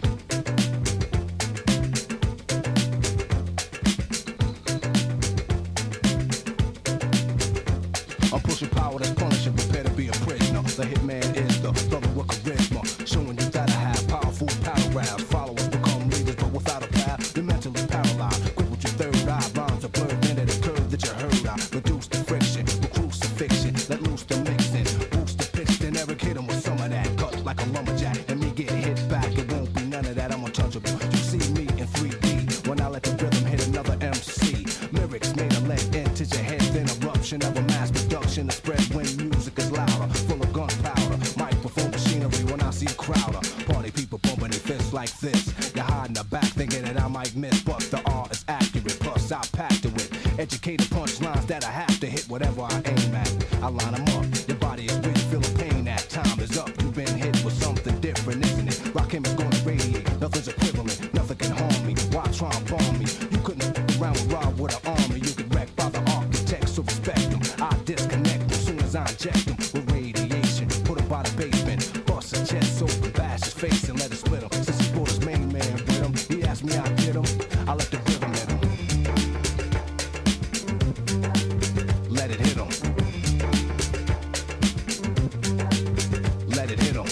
I'm pushing power that's punishing, prepare to be a prisoner. The hitman is the brother with charisma, showing you that I have powerful power rounds. Followers become leaders, but without a path, you're mentally paralyzed. Grip with your third eye, rhymes are blurred, then at a curve that you heard. I reduce the friction with crucifixion, let loose the mixing, boost the pitch, then Eric hit him with some of that. Cut like a lumberjack, and me get hit back, it won't be none of that, I'm untouchable. You see me in 3D, when I let the rhythm hit another MC. Lyrics made a lead into your head, then eruption of a mass production to spread when music is louder, full of gunpowder, microphone machinery when I see a crowder. Party people bumping their fists like this, you're hiding the back thinking that I might miss, but the R is accurate, plus I packed it with educated punchlines that I have to hit whatever I aim at. I line 'em up, your body is rich, feel the pain that time is up, you've been hit with something different, isn't it? Rock him is gonna radiate, nothing's equivalent, nothing can harm me, why try and bomb me? You couldn't around with Rob with an army, you get wrecked by the architect, so respect them. I disconnect them soon as I inject them with radiation. Put him by the basement, bust his chest open, bash his face and let it split him. Since he brought his main man with him, he asked me how I did him. I let the rhythm hit him. Let it hit him. Let it hit him.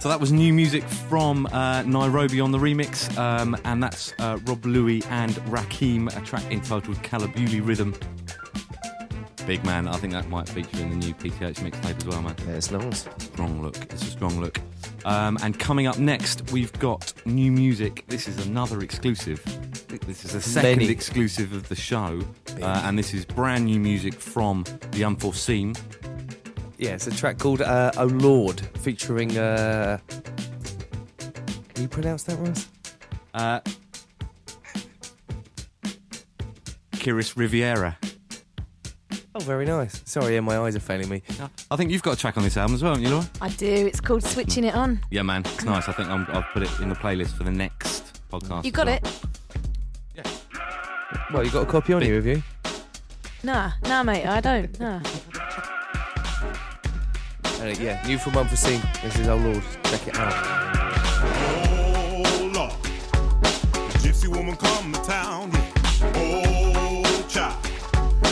So that was new music from Nairobi on the remix, and that's Rob Louie and Rakim, a track entitled Kalabuli Rhythm. Big man. I think that might feature in the new PTH mixtape as well, man. Yeah, it's nice. Strong look. It's a strong look. And coming up next, we've got new music. This is another exclusive. This is the second exclusive of the show. And this is brand new music from The Unforeseen. Yeah, it's a track called Oh Lord, featuring... Can you pronounce that one? Kiris Riviera. Oh, very nice. Sorry, yeah, my eyes are failing me. I think you've got a track on this album as well, haven't you, Laura? I do. It's called Switching It On. Yeah, man. It's nice. I think I'll put it in the playlist for the next podcast. You got it? Yeah. Well, you got a copy on you, have you? Nah, mate. I don't. Nah. Yeah, new from Unforeseen. This is Oh Lord. Check it out. Oh, Lord. The gypsy woman come to town. Oh, child.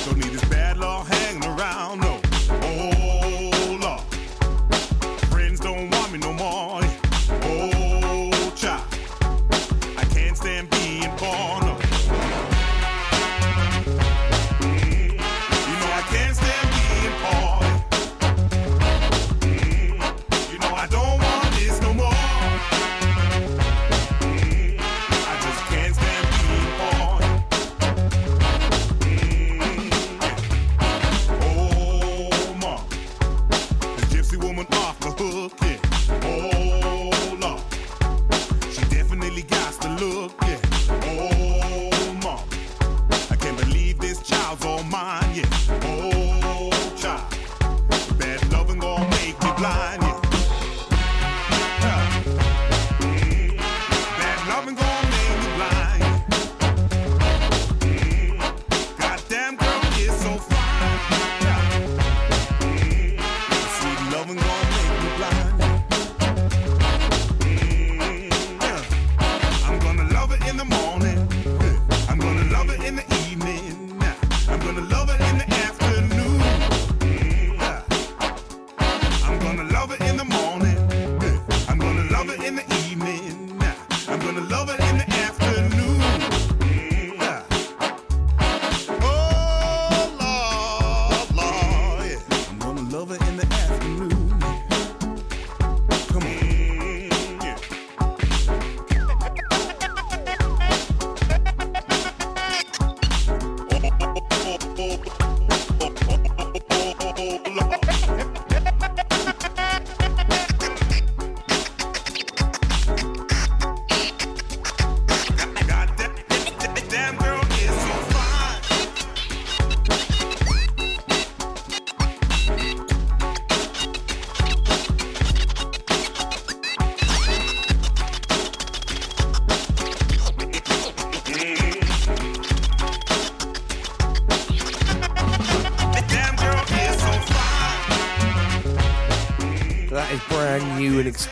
Don't need this bad law hanging around, no. Oh, Lord. Friends don't want me no more. Oh, child. I can't stand being born, no. You know I can't stand being poor. You know I don't want this no more. I just can't stand being poor.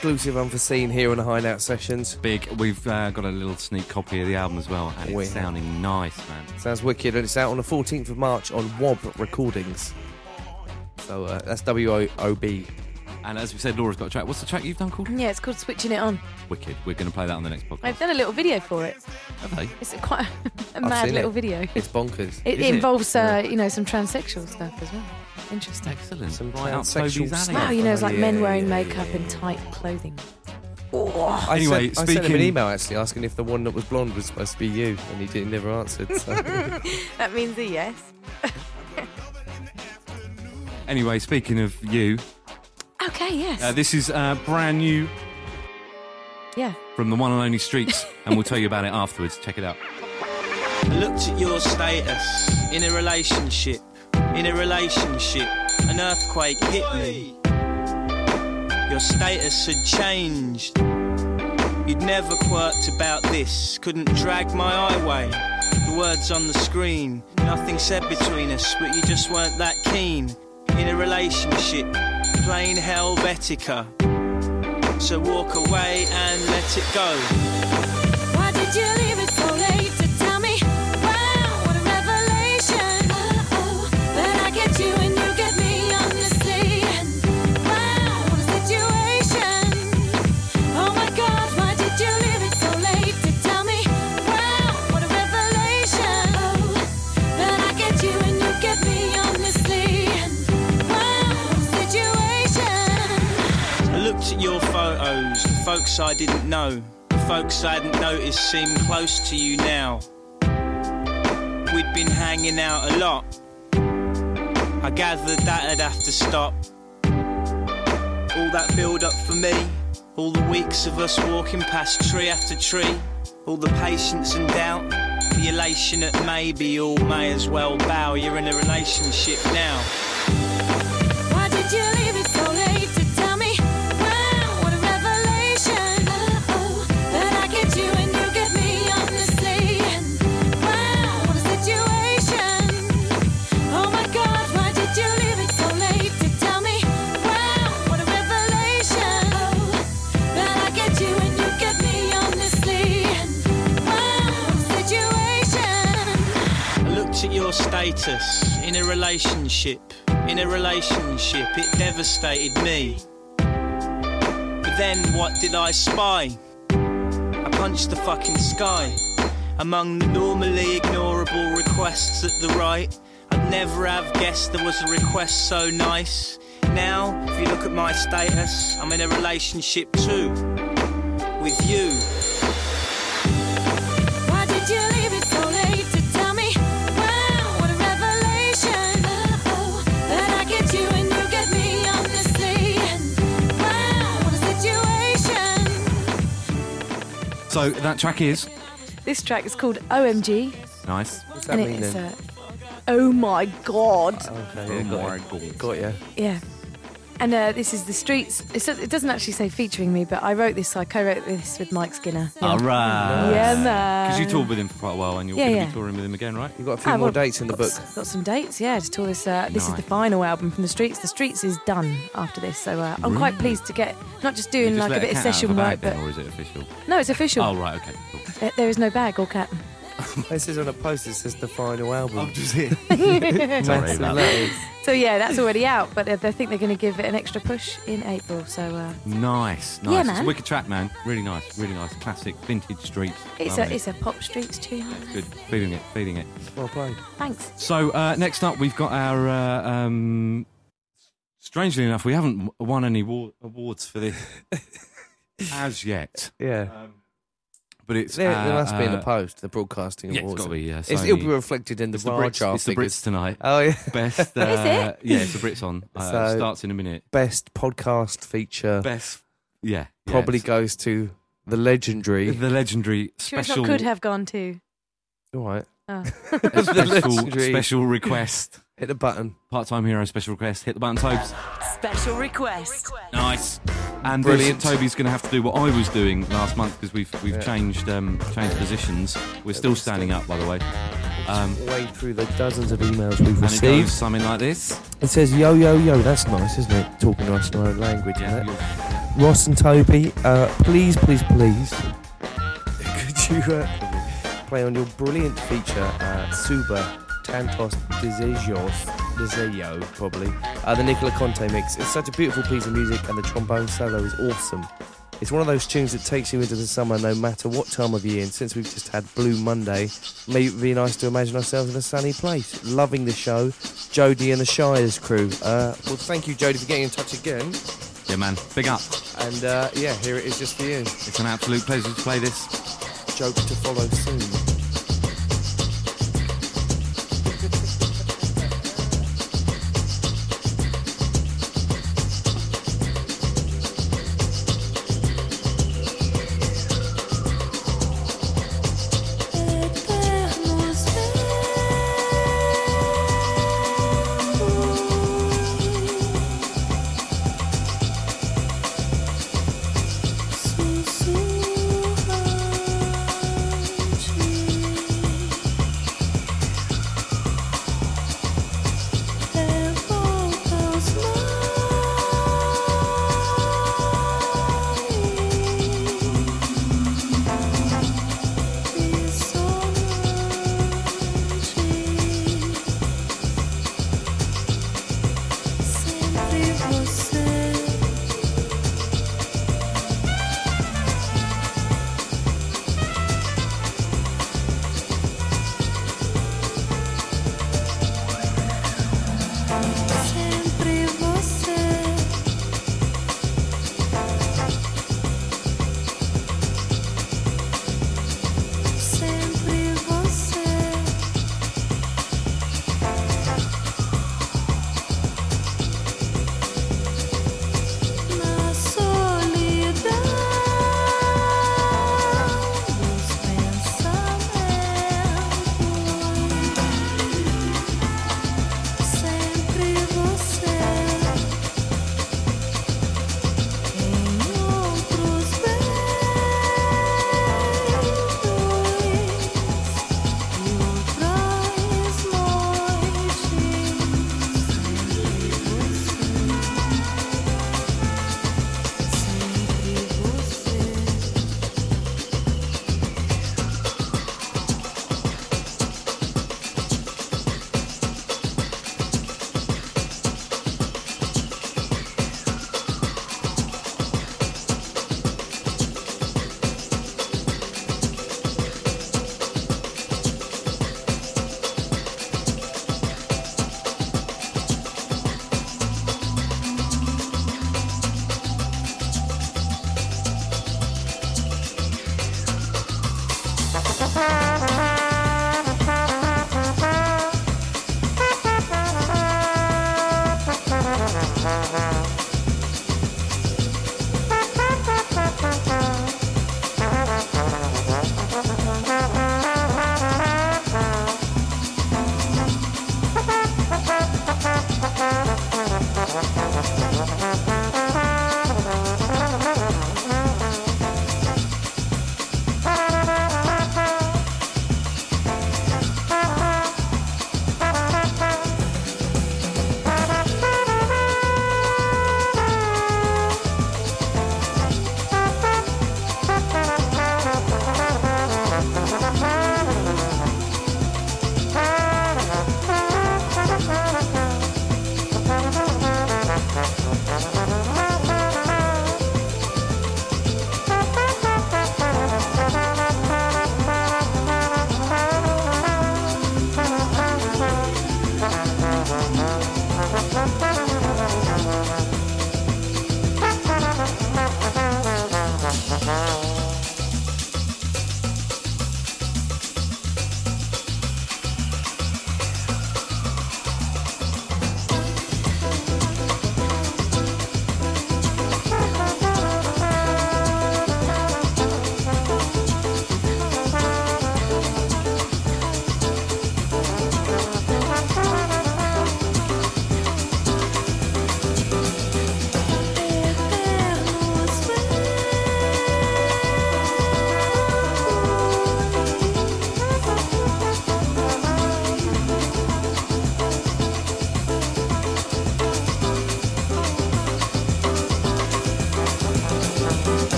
Exclusive Unforeseen here on the Hideout Sessions. Big. We've got a little sneak copy of the album as well, and it's sounding nice, man. Sounds wicked, and it's out on the 14th of March on WOB Recordings. So that's WOB. And as we said, Laura's got a track. What's the track you've done called? Yeah, it's called Switching It On. Wicked. We're going to play that on the next podcast. I've done a little video for it. Have they? It's quite a mad little video. It's bonkers. It involves, you know, some transsexual stuff as well. Interesting. Excellent. Some transsexual stuff. Wow, you know, it's like men wearing makeup and tight clothing. Oh. Anyway, I sent him an email actually asking if the one that was blonde was supposed to be you, and he didn't never answered. So. That means a yes. Anyway, speaking of you. Okay, yes. This is brand new. Yeah. From the one and only Streets, and we'll tell you about it afterwards. Check it out. I looked at your status in a relationship. In a relationship, an earthquake hit me. Your status had changed. You'd never quirked about this, couldn't drag my eye away. The words on the screen, nothing said between us, but you just weren't that keen. In a relationship, plain Helvetica. So walk away and let it go. Why did you leave it so late to tell me? Wow, what a revelation. Oh, then I get you and you get me, honestly. Wow, what a situation. Oh my God, why did you leave it so late to tell me? Wow, what a revelation. Oh, then I get you and you get me, honestly. at your photos, folks I didn't know, folks I hadn't noticed seem close to you now. We'd been hanging out a lot, I gathered that'd have to stop. All that build up for me, all the weeks of us walking past tree after tree, all the patience and doubt, the elation at maybe all may as well bow. You're in a relationship now. Why did you leave it so late to tell me? Wow, what a revelation. Oh, but I get you and you get me honestly. And wow, what a situation. Oh my God, why did you leave it so late to tell me? Wow, what a revelation. Oh, but I get you and you get me honestly. And wow, what a situation. I looked at your status in a relationship. In a relationship, it devastated me. But then what did I spy? I punched the fucking sky. Among the normally ignorable requests at the right, I'd never have guessed there was a request so nice. Now, if you look at my status, I'm in a relationship too, with you. Why did you leave it so late to tell me? So that track is? This track is called OMG. Nice. What's that mean then? Oh my God. Okay, got you. Yeah. And this is The Streets. It doesn't actually say featuring me, but I wrote this, I co-wrote this with Mike Skinner. Yeah. All right. Yeah, man. Because you toured with him for quite a while and you're going to be touring with him again, right? You've got a few more dates in the book. Got some dates, yeah, to tour this. This is the final album from The Streets. The Streets is done after this, so I'm quite pleased to get, not just doing like a bit of session work. But... Or is it official? No, it's official. Oh, right, okay. Cool. There is no bag or cat. This is on a post, it says the final album. I'm just here. Sorry about that. So yeah, that's already out, but I think they're going to give it an extra push in April. So nice. Yeah, man. It's a wicked track, man. Really nice. Classic vintage Streets. It's a pop Streets tune. It's good. Feeling it. Well played. Thanks. So next up, we've got our. Strangely enough, we haven't won any awards for this as yet. Yeah. But it's there must be in the post, the broadcasting awards. It's got to be. It'll be reflected in the bar chart. It's the Brits tonight. Oh yeah, best. Is it? Yeah, it's the Brits on. So starts in a minute. Best podcast feature. Best. Yeah. Probably goes to the legendary. The legendary special. Sure, it could have gone to. All right. Oh. special request. Hit the button. Part-time hero special request. Hit the button, Tobes. Special request. Nice. And brilliant. Toby's going to have to do what I was doing last month because we've changed positions. We're still standing up, by the way. Wade through the dozens of emails we've received. And it goes something like this. It says, yo, yo, yo. That's nice, isn't it? Talking to us in our own language. Yeah, Ross and Toby, please. Could you play on your brilliant feature, Suba? Tantos Deseo, probably. The Nicola Conte mix. It's such a beautiful piece of music, and the trombone solo is awesome. It's one of those tunes that takes you into the summer no matter what time of year, and since we've just had Blue Monday, maybe it'd be nice to imagine ourselves in a sunny place. Loving the show. Jodie and the Shires crew. Well, thank you, Jodie, for getting in touch again. Yeah, man. Big up. And, here it is just for you. It's an absolute pleasure to play this. Joke to follow soon.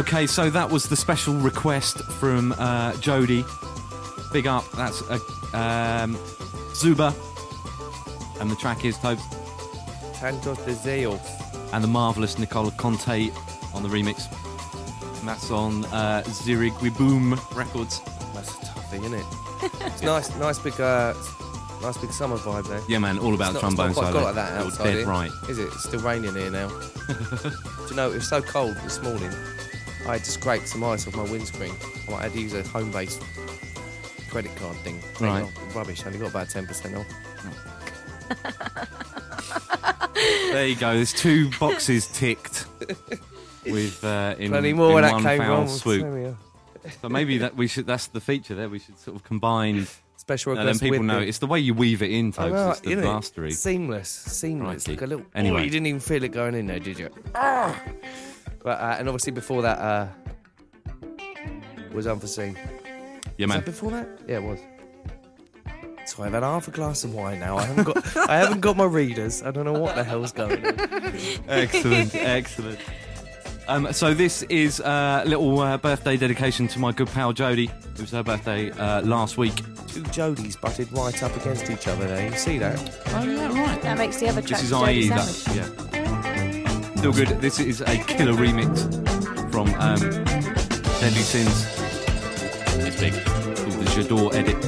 Okay, so that was the special request from Jody. Big up. That's Zuba. And the track is Tobes. Tantos Deseos. And the marvellous Nicola Conte on the remix. And that's on Zirigui Boom Records. That's a tough thing, isn't it? It's nice big summer vibe there. Yeah, man, all about the trombone side. It's not quite got like that outside dead here. Right. Is it? It's still raining here now. Do you know, it was so cold this morning, I had to scrape some ice off my windscreen. I had to use a home-based credit card thing. Right. Rubbish, I only got about 10% off. There you go. There's two boxes ticked with in more in that one came foul swoop. So maybe that that's the feature there. We should sort of combine special requests. And then people know it's the way you weave it in, Tobes. It's the mastery. Seamless. Like a little. Anyway, you didn't even feel it going in there, did you? Ah! But and obviously before that was Unforeseen. Yeah, man. Was that before that? Yeah, it was. So I've had half a glass of wine now. I haven't got my readers. I don't know what the hell's going on. Excellent. So this is a little birthday dedication to my good pal Jodie. It was her birthday last week. Two Jodies butted right up against each other there. You see that? Oh, yeah, right. That makes the other track. This is IE. Yeah. Still good. This is a killer remix from Deadly Sins. It's big. Called the J'adore edit.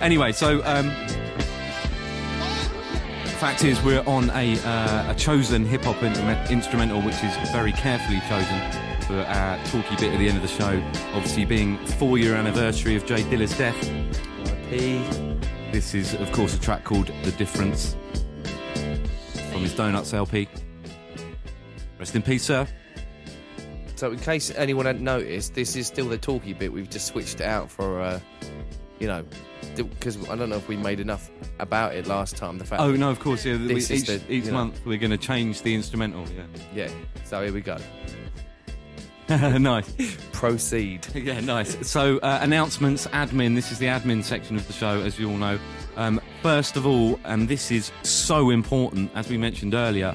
Anyway, so fact is we're on a chosen hip-hop instrumental, which is very carefully chosen for our talky bit at the end of the show, obviously being 4-year anniversary of Jay Dilla's death. This is, of course, a track called The Difference from his Donuts LP. Rest in peace, sir. So in case anyone hadn't noticed, this is still the talky bit. We've just switched it out for, because I don't know if we made enough about it last time. The fact. Oh no, of course, yeah. Each month we're going to change the instrumental. Yeah. Yeah. So here we go. Nice. Proceed. Yeah, nice. So announcements, admin. This is the admin section of the show, as you all know. First of all, and this is so important, as we mentioned earlier,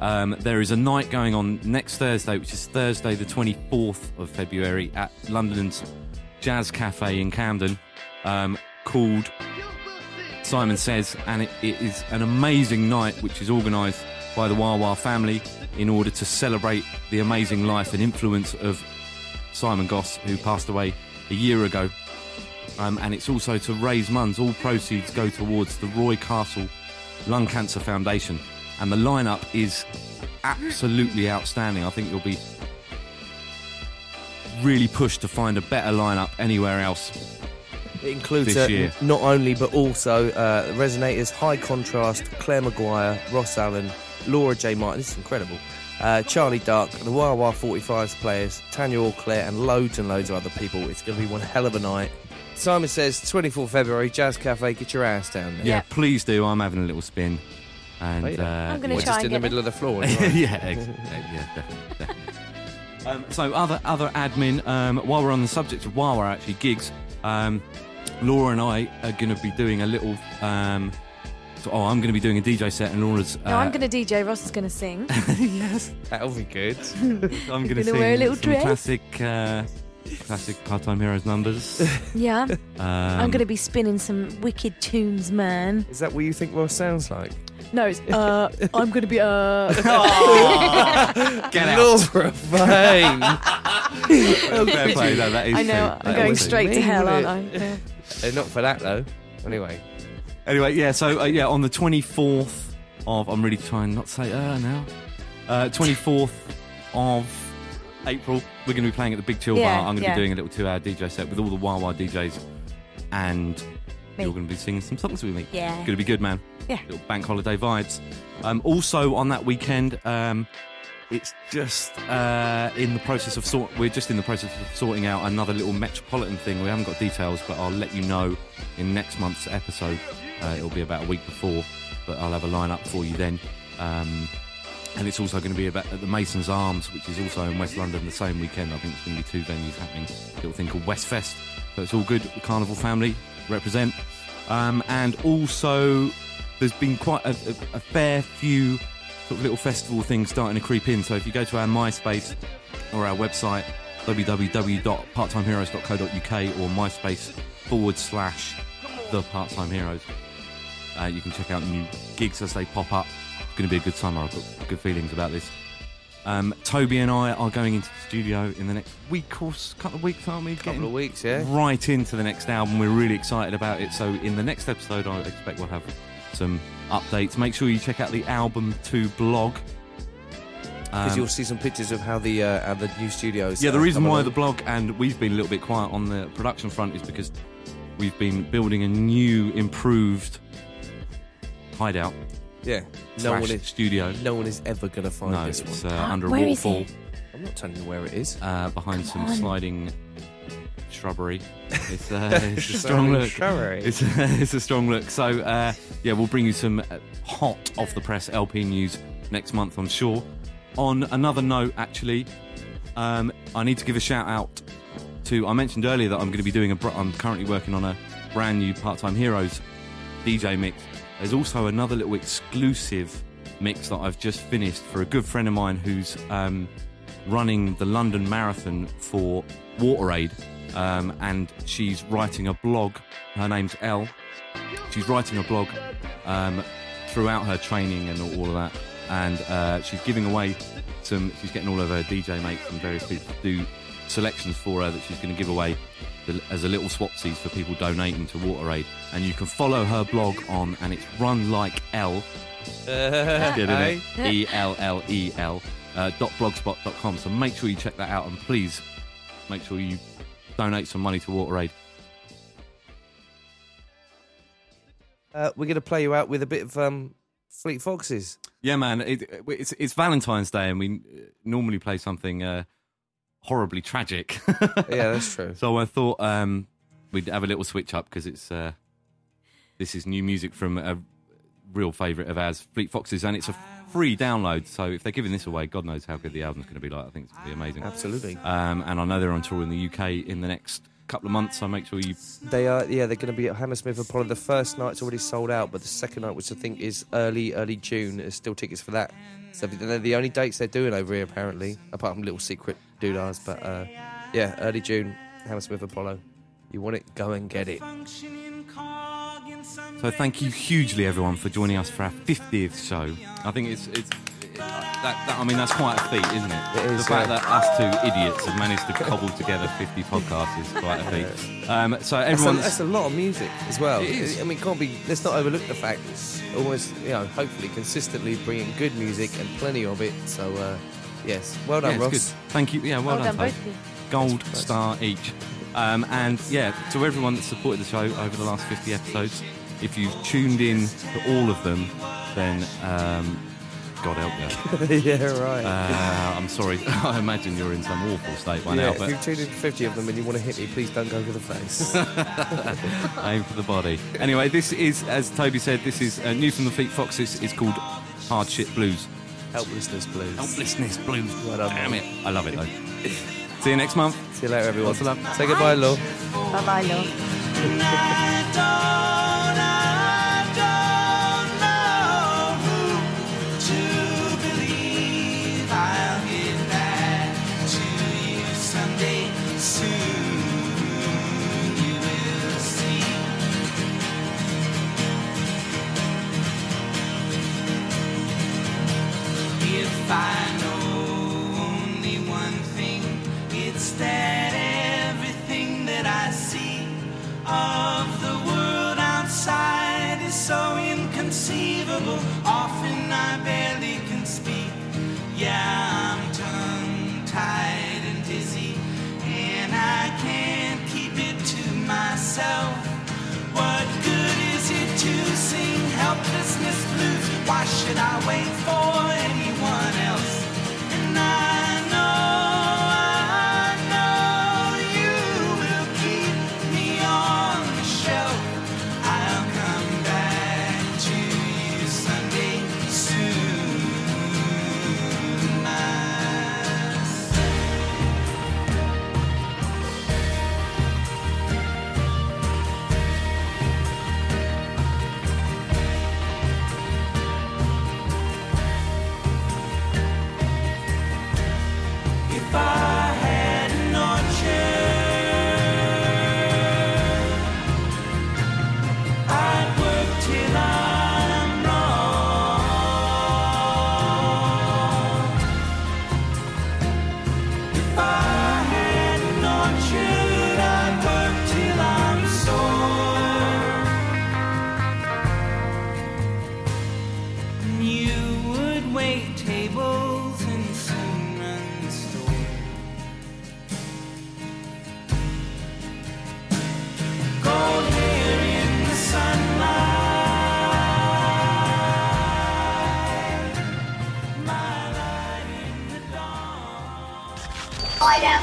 there is a night going on next Thursday, which is Thursday the 24th of February at London's Jazz Cafe in Camden. Called Simon Says, and it is an amazing night which is organised by the Wawa family in order to celebrate the amazing life and influence of Simon Goss, who passed away a year ago, and it's also to raise funds. All proceeds go towards the Roy Castle Lung Cancer Foundation, and the lineup is absolutely outstanding. I think you'll be really pushed to find a better lineup anywhere else. It includes not only but also Resonators, High Contrast, Claire Maguire, Ross Allen, Laura J. Martin. This is incredible. Charlie Dark, the Wawa 45s players, Tanya Auclair, and loads of other people. It's going to be one hell of a night. Simon Says, 24th February, Jazz Cafe, get your ass down there. Yeah, please do. I'm having a little spin. And, I'm going to try just in the middle of the floor. Yeah, definitely. So other admin, while we're on the subject of Wawa, actually, gigs, Laura and I are going to be doing a little... I'm going to be doing a DJ set, and Laura's... No, I'm going to DJ, Ross is going to sing. Yes. That'll be good. I'm going to sing wear a little dress. Classic Part-Time Heroes numbers. Yeah. I'm going to be spinning some wicked tunes, man. Is that what you think Ross sounds like? No, it's, I'm going to be, Get out. Laura Vane. Fair play, though. That is I know, I'm going straight to hell, aren't I? Yeah. Not for that, though. Anyway, yeah, so, on the 24th of... I'm really trying not to say, 24th of... April, we're going to be playing at the Big Chill Bar. I'm going to be doing a little 2-hour DJ set with all the Wawa DJs, and you're going to be singing some songs with me. Yeah. It's going to be good, man. Yeah. Little bank holiday vibes. Also, on that weekend, it's just we're just in the process of sorting out another little Metropolitan thing. We haven't got details, but I'll let you know in next month's episode. It'll be about a week before, but I'll have a lineup for you then. And it's also going to be about at the Mason's Arms, which is also in West London, the same weekend. I think it's going to be two venues happening. A little thing called Westfest. So it's all good. The Carnival family represent. And also, there's been quite a fair few sort of little festival things starting to creep in. So if you go to our MySpace or our website, www.parttimeheroes.co.uk or MySpace/theParttimeheroes, you can check out new gigs as they pop up. It's going to be a good summer. I've got good feelings about this. Toby and I are going into the studio in the next week or couple of weeks, aren't we? Couple of weeks, yeah. Right into the next album. We're really excited about it. So in the next episode, I expect we'll have some updates. Make sure you check out the Album 2 blog. Because you'll see some pictures of how the new studio is. Yeah, the reason why the blog and we've been a little bit quiet on the production front is because we've been building a new, improved hideout. Yeah, no one is ever going to find this one. No, it's under a waterfall. I'm not telling you where it is. Behind Come some on. Sliding shrubbery. It's a strong look. It's a strong look. So, we'll bring you some hot off-the-press LP news next month, I'm sure. On another note, actually, I need to give a shout-out to... I mentioned earlier that I'm going to be doing I'm currently working on a brand-new Part-Time Heroes DJ mix. There's also another little exclusive mix that I've just finished for a good friend of mine who's running the London Marathon for WaterAid, and she's writing a blog. Her name's Elle. She's writing a blog throughout her training and all of that, and she's giving away she's getting all of her DJ mates and various people to do selections for her that she's going to give away as a little swapsies for people donating to WaterAid, and you can follow her blog on, and it's Run Like L, ELLEL .blogspot.com. So make sure you check that out, and please make sure you donate some money to WaterAid. We're going to play you out with a bit of Fleet Foxes. Yeah, man, it's Valentine's Day, and we normally play something horribly tragic. Yeah, that's true. So I thought we'd have a little switch up, because it's this is new music from a real favourite of ours, Fleet Foxes, and it's a free download. So if they're giving this away, God knows how good the album's going to be like. I think it's going to be amazing. Absolutely. And I know they're on tour in the UK in the next couple of months, so make sure you... They are, yeah, they're going to be at Hammersmith Apollo. The first night's already sold out, but the second night, which I think is early June, there's still tickets for that. So they're the only dates they're doing over here, apparently, apart from little secret doodahs. But early June, Hammersmith Apollo. You want it, go and get it. So thank you hugely, everyone, for joining us for our 50th show. I think that's quite a feat, isn't it? It is, the fact that us two idiots have managed to cobble together 50 podcasts is quite a feat. So everyone, that's a lot of music as well. It is. I mean, let's not overlook the fact. Always, hopefully, consistently bringing good music and plenty of it. So, yes, well done, Ross. Good. Thank you. Yeah, well done both of you. Gold star each. And to everyone that's supported the show over the last 50 episodes, if you've tuned in to all of them, then God help you. Yeah, right. I'm sorry. I imagine you're in some awful state by now. But... if you've tuned in 50 of them and you want to hit me, please don't go for the face. Aim for the body. Anyway, this is, as Toby said, this is new from the Fleet Foxes. It's called Hard Shit Blues. Helplessness Blues. Helplessness Blues. Well done. Damn it. I love it, though. See you next month. See you later, everyone. Say goodbye, Lo. Bye-bye, Lo. I know only one thing, it's that everything that I see of the world outside is so inconceivable. Often I barely can speak. Yeah, I'm tongue-tied and dizzy, and I can't keep it to myself. What good is it to sing helplessness blues? Why should I wait for anyone else? And I know you will keep me on the shelf. I'll come back to you someday soon,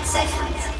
Sessions.